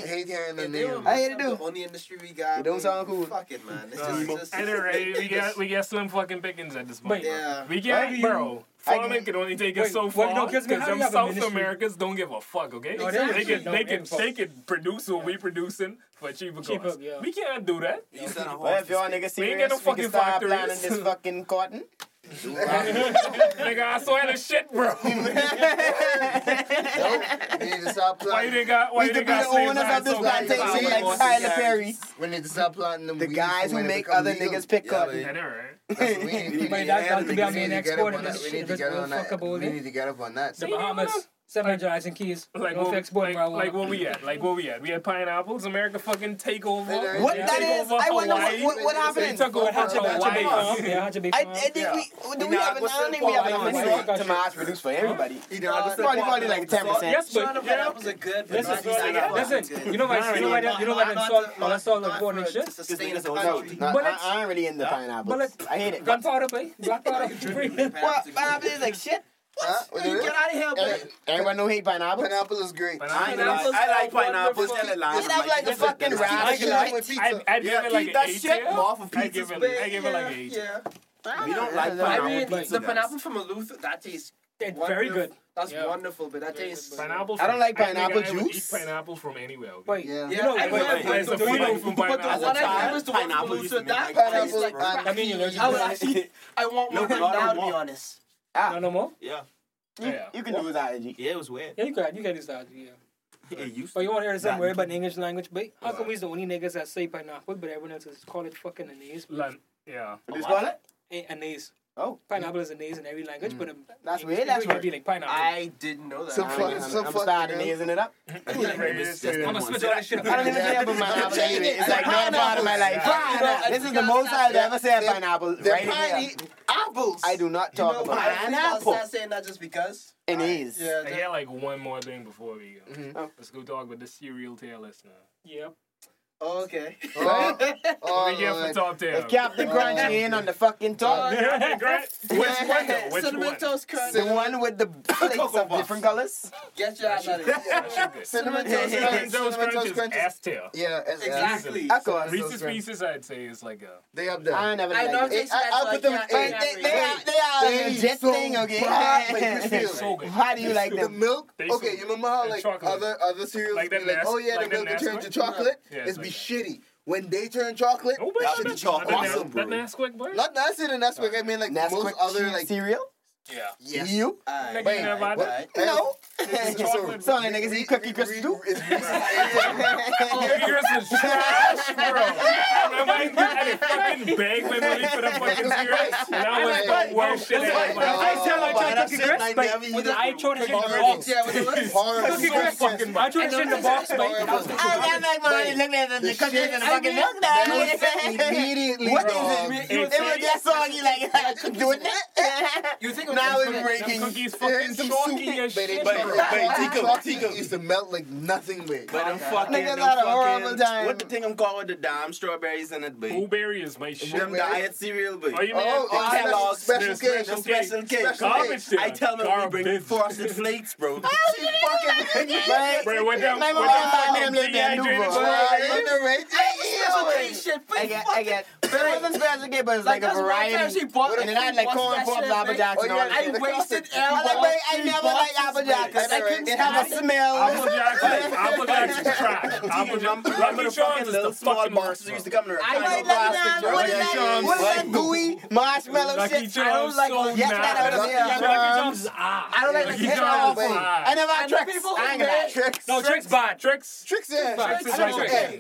hate hearing the name. I hate it too. Only industry we got. It don't sound cool. Fuck it, man. At any rate, we got we got slim fucking pickings at this point. Yeah. We got bro. Farming can only take us so far because them South Americans don't give a fuck, okay? No, exactly. They can no, they can they can produce what yeah. we producing for cheaper costs. Yeah. We can't do that. Yeah. Well, if y'all niggas serious, we ain't got no fucking factories. Planting this fucking cotton. Nigga, I swear to shit, bro. Nope. We need to stop planting. Why they got? Why they got? We need to be the owners of this plantation, like Tyler Perry. We need to stop planting them. The guys who make other niggas pick cotton. I know, right? That's we need, we need, that to be our main export in this shit. We need to get up on that. The Bahamas. Seven giants and keys. Like, no what, like, like what we at? Like what we at? We had pineapples. America fucking take over. What yeah. that take is? I wonder what, what, what happened. They took over Hawaii. Yeah, Hawaii. I, I think yeah. we do yeah. we have. I don't think we have enough to mass produce for everybody. Probably probably like ten percent. Yes, but pineapples are good. Listen, you know why? You know why? You know why? That's all important and shit. Sustain us all. But I ain't really into pineapples. I hate it. Gunpowder, baby. Black powder. Well, pineapple is like shit. Huh? What you get out of here, man. Everyone know hate pineapple? Pineapple is great. Pineapple. Pineapple. I like pineapples. Tell it lies. You have like the fucking rash. I give it like an eight. Off of I give it like an eight. Yeah. We don't like pineapple. I mean, the pineapple from Maluth, that tastes very good. That's yeah. wonderful, but that tastes... Pineapple from, I don't like pineapple I think I juice. I would eat pineapple from anywhere. Okay? Wait, yeah. You know, I wait, wait. It's a freedom from pineapple. But the one I was the one from Maluth, that tastes like crap. I mean, you're allergic to that. I want one right now, to be honest. Ah. No, no more? Yeah. You, yeah. you can well, do it with I G. Yeah, it was weird. Yeah, you can, you can do it with I G, yeah. yeah you oh, you want to hear the same word about the English language, but how come we's the only niggas that say pineapple, but everyone else is call it fucking anise? Yeah. What do you call it? Anise. Oh. Pineapple is anise in every language, mm. but... Um, that's weird, that's weird. Be like pineapple. I didn't know that. So fun, I'm, so I'm starting nasing it up. I'm going to switch all this shit up. I don't even say about pineapple anyway. It's like not a part of my life. This is the most I've ever said pineapple right here. Apples. I do not talk you know, about pineapple. I'm not saying that just because. It right. is. Yeah, I got like one more thing before we go. Mm-hmm. Oh. Let's go talk with the serial tail listener. Yep. Oh, okay. Oh, oh we get for top tail. If Captain Crunch oh. in on the fucking top. Captain Crunch. Which one? Though? Which Cinnamon one? Toast Crunch. The one with the plates of different colors. Get your ass out of here. Cinnamon Toast Crunch. Cinnamon Toast Crunch is ass tail. Yeah, exactly. Reese's Pieces, I'd say, is like a. They up there. I never. I don't taste that. I'll put them. They are. They are. Jet thing. Okay. How do you like them? The milk. Okay, you remember how like other other cereals? Like oh yeah, the milk turned to chocolate. It's shitty. When they turn chocolate, oh, that should be chocolate. Awesome, bro. Not Nesquik, bro. Not Nesquik, not Nesquik. I mean, like, Nesquik most other, like... cereal? Yeah. Yes. You? Right. Wait, right. Right. No. It's chocolate. So, niggas eat Cookie Crisp, too? Cookie Crisp is trash, bro. I fucking begged my money for the fucking cereal. That was the worst shit ever. I tell I tried Cookie Crisp, I tried it in the box. Yeah, with the Cookie Crisp. I tried it in the box, mate. I ran like money looked at the country and fucking milk now. Immediately, what is it? It was that song you like, I could do it now. You think now it's breaking. Cookies fucking chalky and shit. But Tico, Tico used to melt like nothing with. But I'm fucking, niggas had a horrible time. What the thing I'm calling the dime strawberries in it, but blueberries, my shit. Them diet cereal, but oh, Kellogg's special cake, special cake. Garbage. I tell them we bring Frosted Flakes, bro. Right. Bro, what them fucking dehydrated shit. I got, I got. But it wasn't special cake, but it's like a variety. And then I had like corn pops, Apple Jacks, and all that shit. I wasted apple. I never liked Apple Jacks. I couldn't have a smell. Apple Jacks, Apple Jacks is trash. Apple Jacks, Lucky Charms is the fucking monster. Used to come to her. I like Lucky Charms. What is that gooey marshmallow shit? I don't like Lucky Charms. I don't like Lucky Charms. I never had Tricks. I ain't got Tricks. No, Tricks bad. Tricks. Tricks is bad.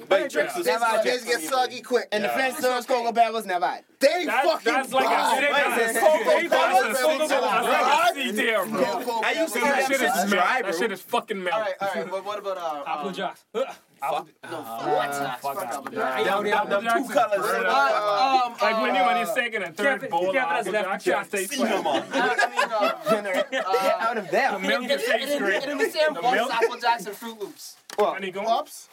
But Tricks is bad. Just get soggy quick. And the Flintstones Cocoa Pebbles never had. They fucking that's like a Cocoa Pebbles. I used to that shit is dry, bro. That shit is fucking mad. All right, all right. But what about Apple Jacks? Fuck, no, uh, fuck. What? Fuck. Them two colors. Like when you when you're second and third bowl, I would not just taste them. Out of them. The milk tastes great. And the same box, Apple Jacks and Fruit Loops. Any corn pops?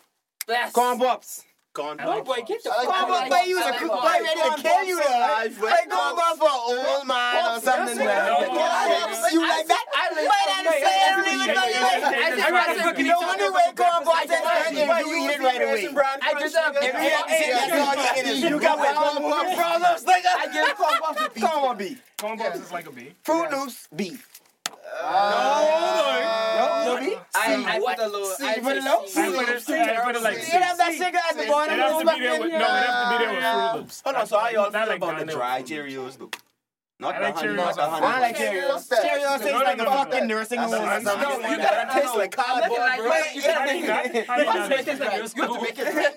Corn pops. Corn pops. Boy, get the corn pops. Boy, you was a boy ready to kill you though. Like corn pops for old man or something. You like that? I didn't say everything. The only way corn pops is. You eat it right away. I just have every day. You got corn pop problems, nigga. I get corn pops with corn on beef. Corn pops is like a beef. Fruit Loops beef. Uh, no, no, no, no. I put a little. I put a little. I put a like. You have that cigarette at the bottom. No, it have to be there with Fruit Loops. Hold on, so how y'all feel about the dry Cheerios though? Not I like Cheerios. Not I don't like Cheerios. Cheerios tastes like a fucking nursing home. No, you gotta taste like cardboard, bro. You gotta make it right. It's good to make it right.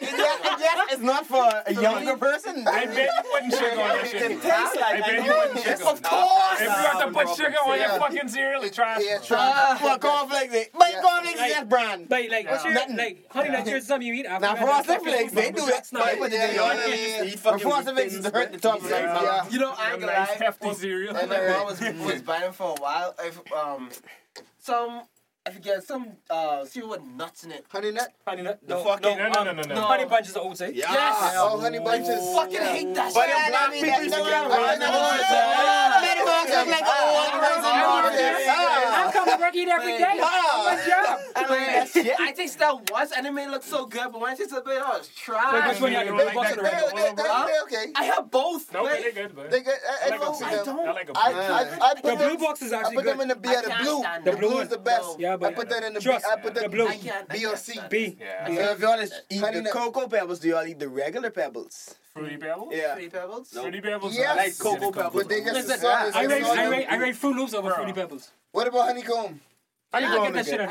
It's not for a younger person. I bet you wouldn't sugar on that shit. It tastes like that. Of course. If you have to put sugar on your fucking cereal, it's trash. Yeah, trash. Fuck cornflakes. But cornflakes is that brand. But like, honey, that Cheerios is something you eat. Now, Frosted Flakes, they do it. But Frosted Flakes is hurt the top of it. You know, I ain't gonna lie. Cereal. And then I was was biting for a while. If um, some I forget some uh cereal with nuts in it. Honey nut, honey nut. No, no, no, no, um, no, no, no, no. Honey bunches are old. Yes. yes. Oh, honey bunches. I fucking hate that but shit. But black people used to get around the horse. I come to work eat every day. What's your job? I tasted that once and it made it look so good, but when I tasted it, oh, it's trash. Which one you like? I have both. No, they're good, but they good. I don't. I don't. The blue box is actually good. I put them in the beer. The blue. The blue is the best. Yeah, but I put that in the B. I put that blue. B or C. B. Yeah. If y'all eat the Cocoa Pebbles, do y'all eat the regular Pebbles? Fruity Pebbles? Yeah. Fruity Pebbles? No. Fruity Pebbles? Yes. I like Cocoa Pebbles. But they just listen, I, I, rate, I, rate, I rate Fruit Loops over Fruity Pebbles. What about Honeycomb? Honeycomb's yeah, good. Uh,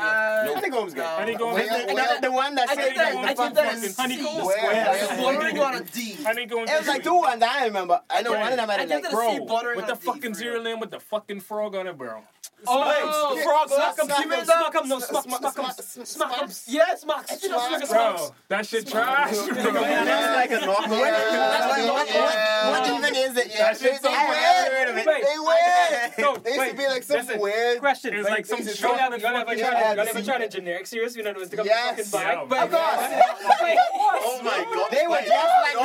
no. Honeycomb's good. Honeycomb. The, the one that's shaped like fucking honeycomb square. Bordering on a D. Honeycomb. It was like two ones I remember. I know one of them I didn't like. Bro, with the fucking cereal in with the fucking frog on it, bro. Oh, the frog. Smack him. Give me smack him. No, smack him. Smack him. Yeah, smack him. Bro, that shit trash. That's like a knockoff. What even is it? That shit's so weird. They weird. They used to be like some weird question. It's like some strong. Y'all ever yeah, tried a generic series? You know, it was to come yes. fucking bike. But of course. Like, oh my god. They were just like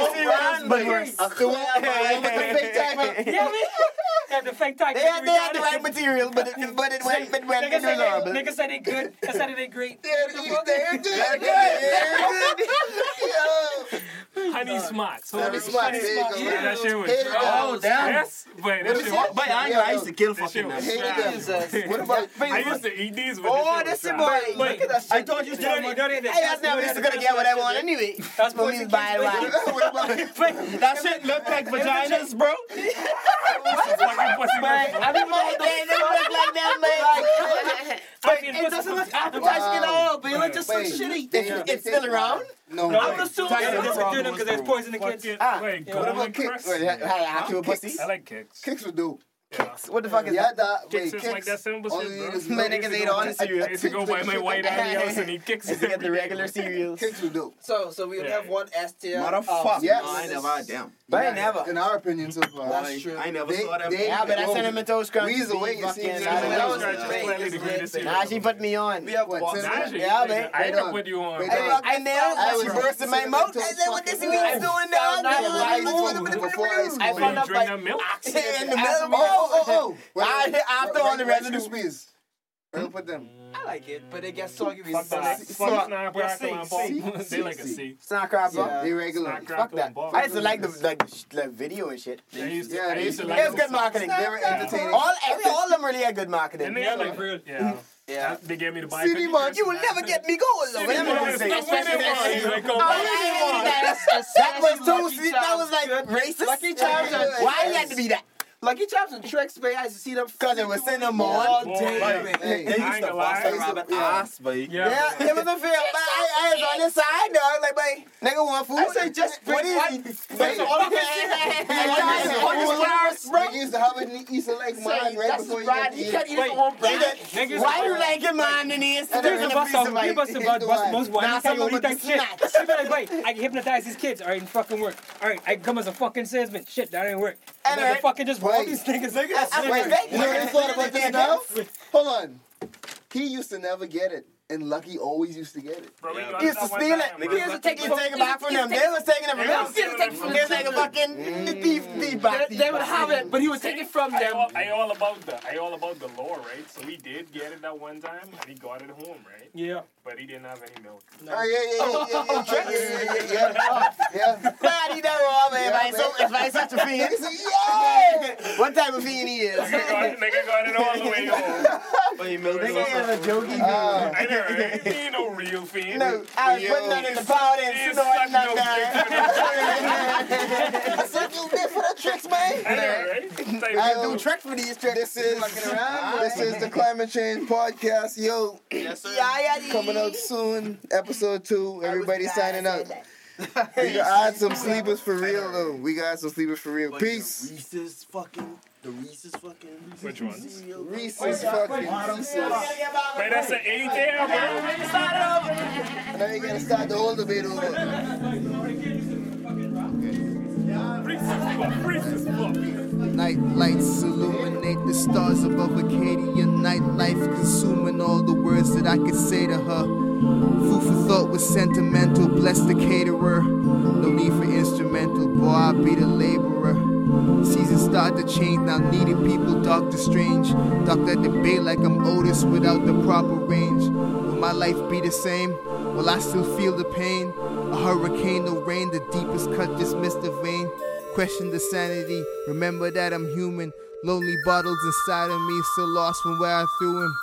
the series, but the fake tag. Yeah, they had the fake tag. They had the right material, but it but it went but went horrible. Niggas said they good. I said they great. They're good. They're good. Honey Smart. Honey Smart. That shit was. Oh damn. Yes. But I used to kill fucking them. What about? I used to eat. These oh, that's your boy. But, but, look at that. I thought you said money. I was never going to get what I want anyway. That's what we buy. That shit looked like vaginas, bro. I don't know what they look like that, man. It doesn't look appetizing at all, but it just looks shitty. It's still around? No, no, I'm just assuming that's what they're doing because there's poison in the kids. Wait, what about Kicks? I like Kicks. Kicks would do. Kicks. What the fuck is that? Kicks is like that simple shit, bro. My niggas ate all the cereal. I used to go by my white house and he kicks it. He got the regular cereals. Kicks were dope. So, so we have one S tier. Motherfucker. Yes. I never, damn. But I never. In our opinion, so far. That's true. I never saw that. Yeah, but I sent him a toe scrunch. We used to wait and see. Nah, she put me on. We have what? Yeah, man. I had to put you on. I nailed. I was bursting my mouth. I said, what this means doing now? I found out like in the middle. Oh, oh, oh! I after on the residue squeeze. I'll put them. I like it, but it gets soggy. Fuck that. Fuck that. They like a C. Snack crab bomb. They regular. Fuck that. I used to like the like like video and shit. Yeah, they used to like it. It was good marketing. They were entertaining. All every all of them really had good marketing. And they had like real. Yeah. Yeah, they gave me the bike. You will never get me going, though. That was too sweet. That was like racist. Lucky Charms. Why you had to be that? Lucky Chops and Trex, baby, I used to see them because they were cinnamon all day, man. They used to bust that rabbit ass, baby. Yeah, it was a fair. I was on the side, dog. Like, baby, nigga want food? I said, just what is it? Baby, all the flowers, bro. Nigga used to have it in Easter like mine right before you get it. You can't eat it on bread. Why you like your mind in the Easter? There's a bust of, you bust about most one. Now someone with the snack. She be like, wait, I can hypnotize these kids. All right, it fucking work. All right, I come as a fucking salesman. Shit, that ain't work. And then fucking just all these niggas, niggas. I, I, wait, wait, you already thought about this now? Hold on. He used to never get it, and Lucky always used to get it. Bro, yeah. He used to steal it. He used to take it back from them. They was taking it from them. He used to take it from them. They was taking fucking thief, thief back. They would have it, but he would take it from them. I all about the, I all about the lore, right? So he did get it that one time, and he got it home, right? Yeah. But he didn't have any milk. No. Oh, yeah, yeah, yeah, yeah, yeah, yeah, yeah, yeah, yeah. Glad he done raw, man. Yeah, if, I so, if I such a fiend, he's like, yeah! What type of fiend he is? Nigga got, got it all the way home. But he milked it. Nigga had a jokey uh, I know, right? He ain't no real fiend. No, I was Yo, putting that in the powder and snorting up there. I said, you did for the tricks, man. I know, right? I do tricks for these tricks. This is, this is the Climate Change Podcast. Yo. Yes, sir. Yeah, yeah, out soon, episode two. Everybody signing up. We got some sleepers for real, though. We got some sleepers for real. Like Peace. Reese's fucking. The Reese's fucking. Reese's Which ones? Reese's fucking. Reese's. Wait, that's an eight there, bro. Now you gotta start the whole debate over. Reese's fuck. Night lights illuminate the stars above Acadia. Nightlife consuming all the words that I could say to her. Food for thought was sentimental, bless the caterer. No need for instrumental, boy, I be the laborer. Seasons start to change, now needed people, Doctor Strange. Doctor debate like I'm Otis without the proper range. Will my life be the same? Will I still feel the pain? A hurricane, no rain, the deepest cut just missed the vein. Question the sanity, remember that I'm human. Lonely bottles inside of me, still lost from where I threw him.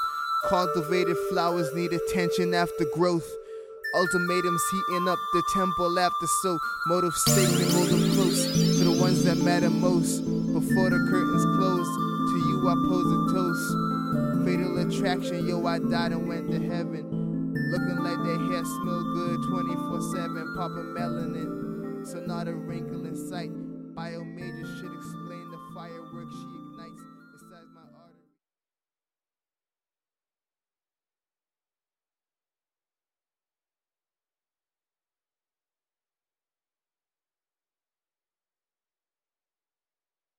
Cultivated flowers need attention after growth. Ultimatums heating up the temple after so. Motive statement, hold them close to the ones that matter most. Before the curtains close, to you I pose a toast. Fatal attraction, yo, I died and went to heaven. Looking like their hair smell good twenty-four seven, popping melanin. So not a wrinkle in sight, bio major.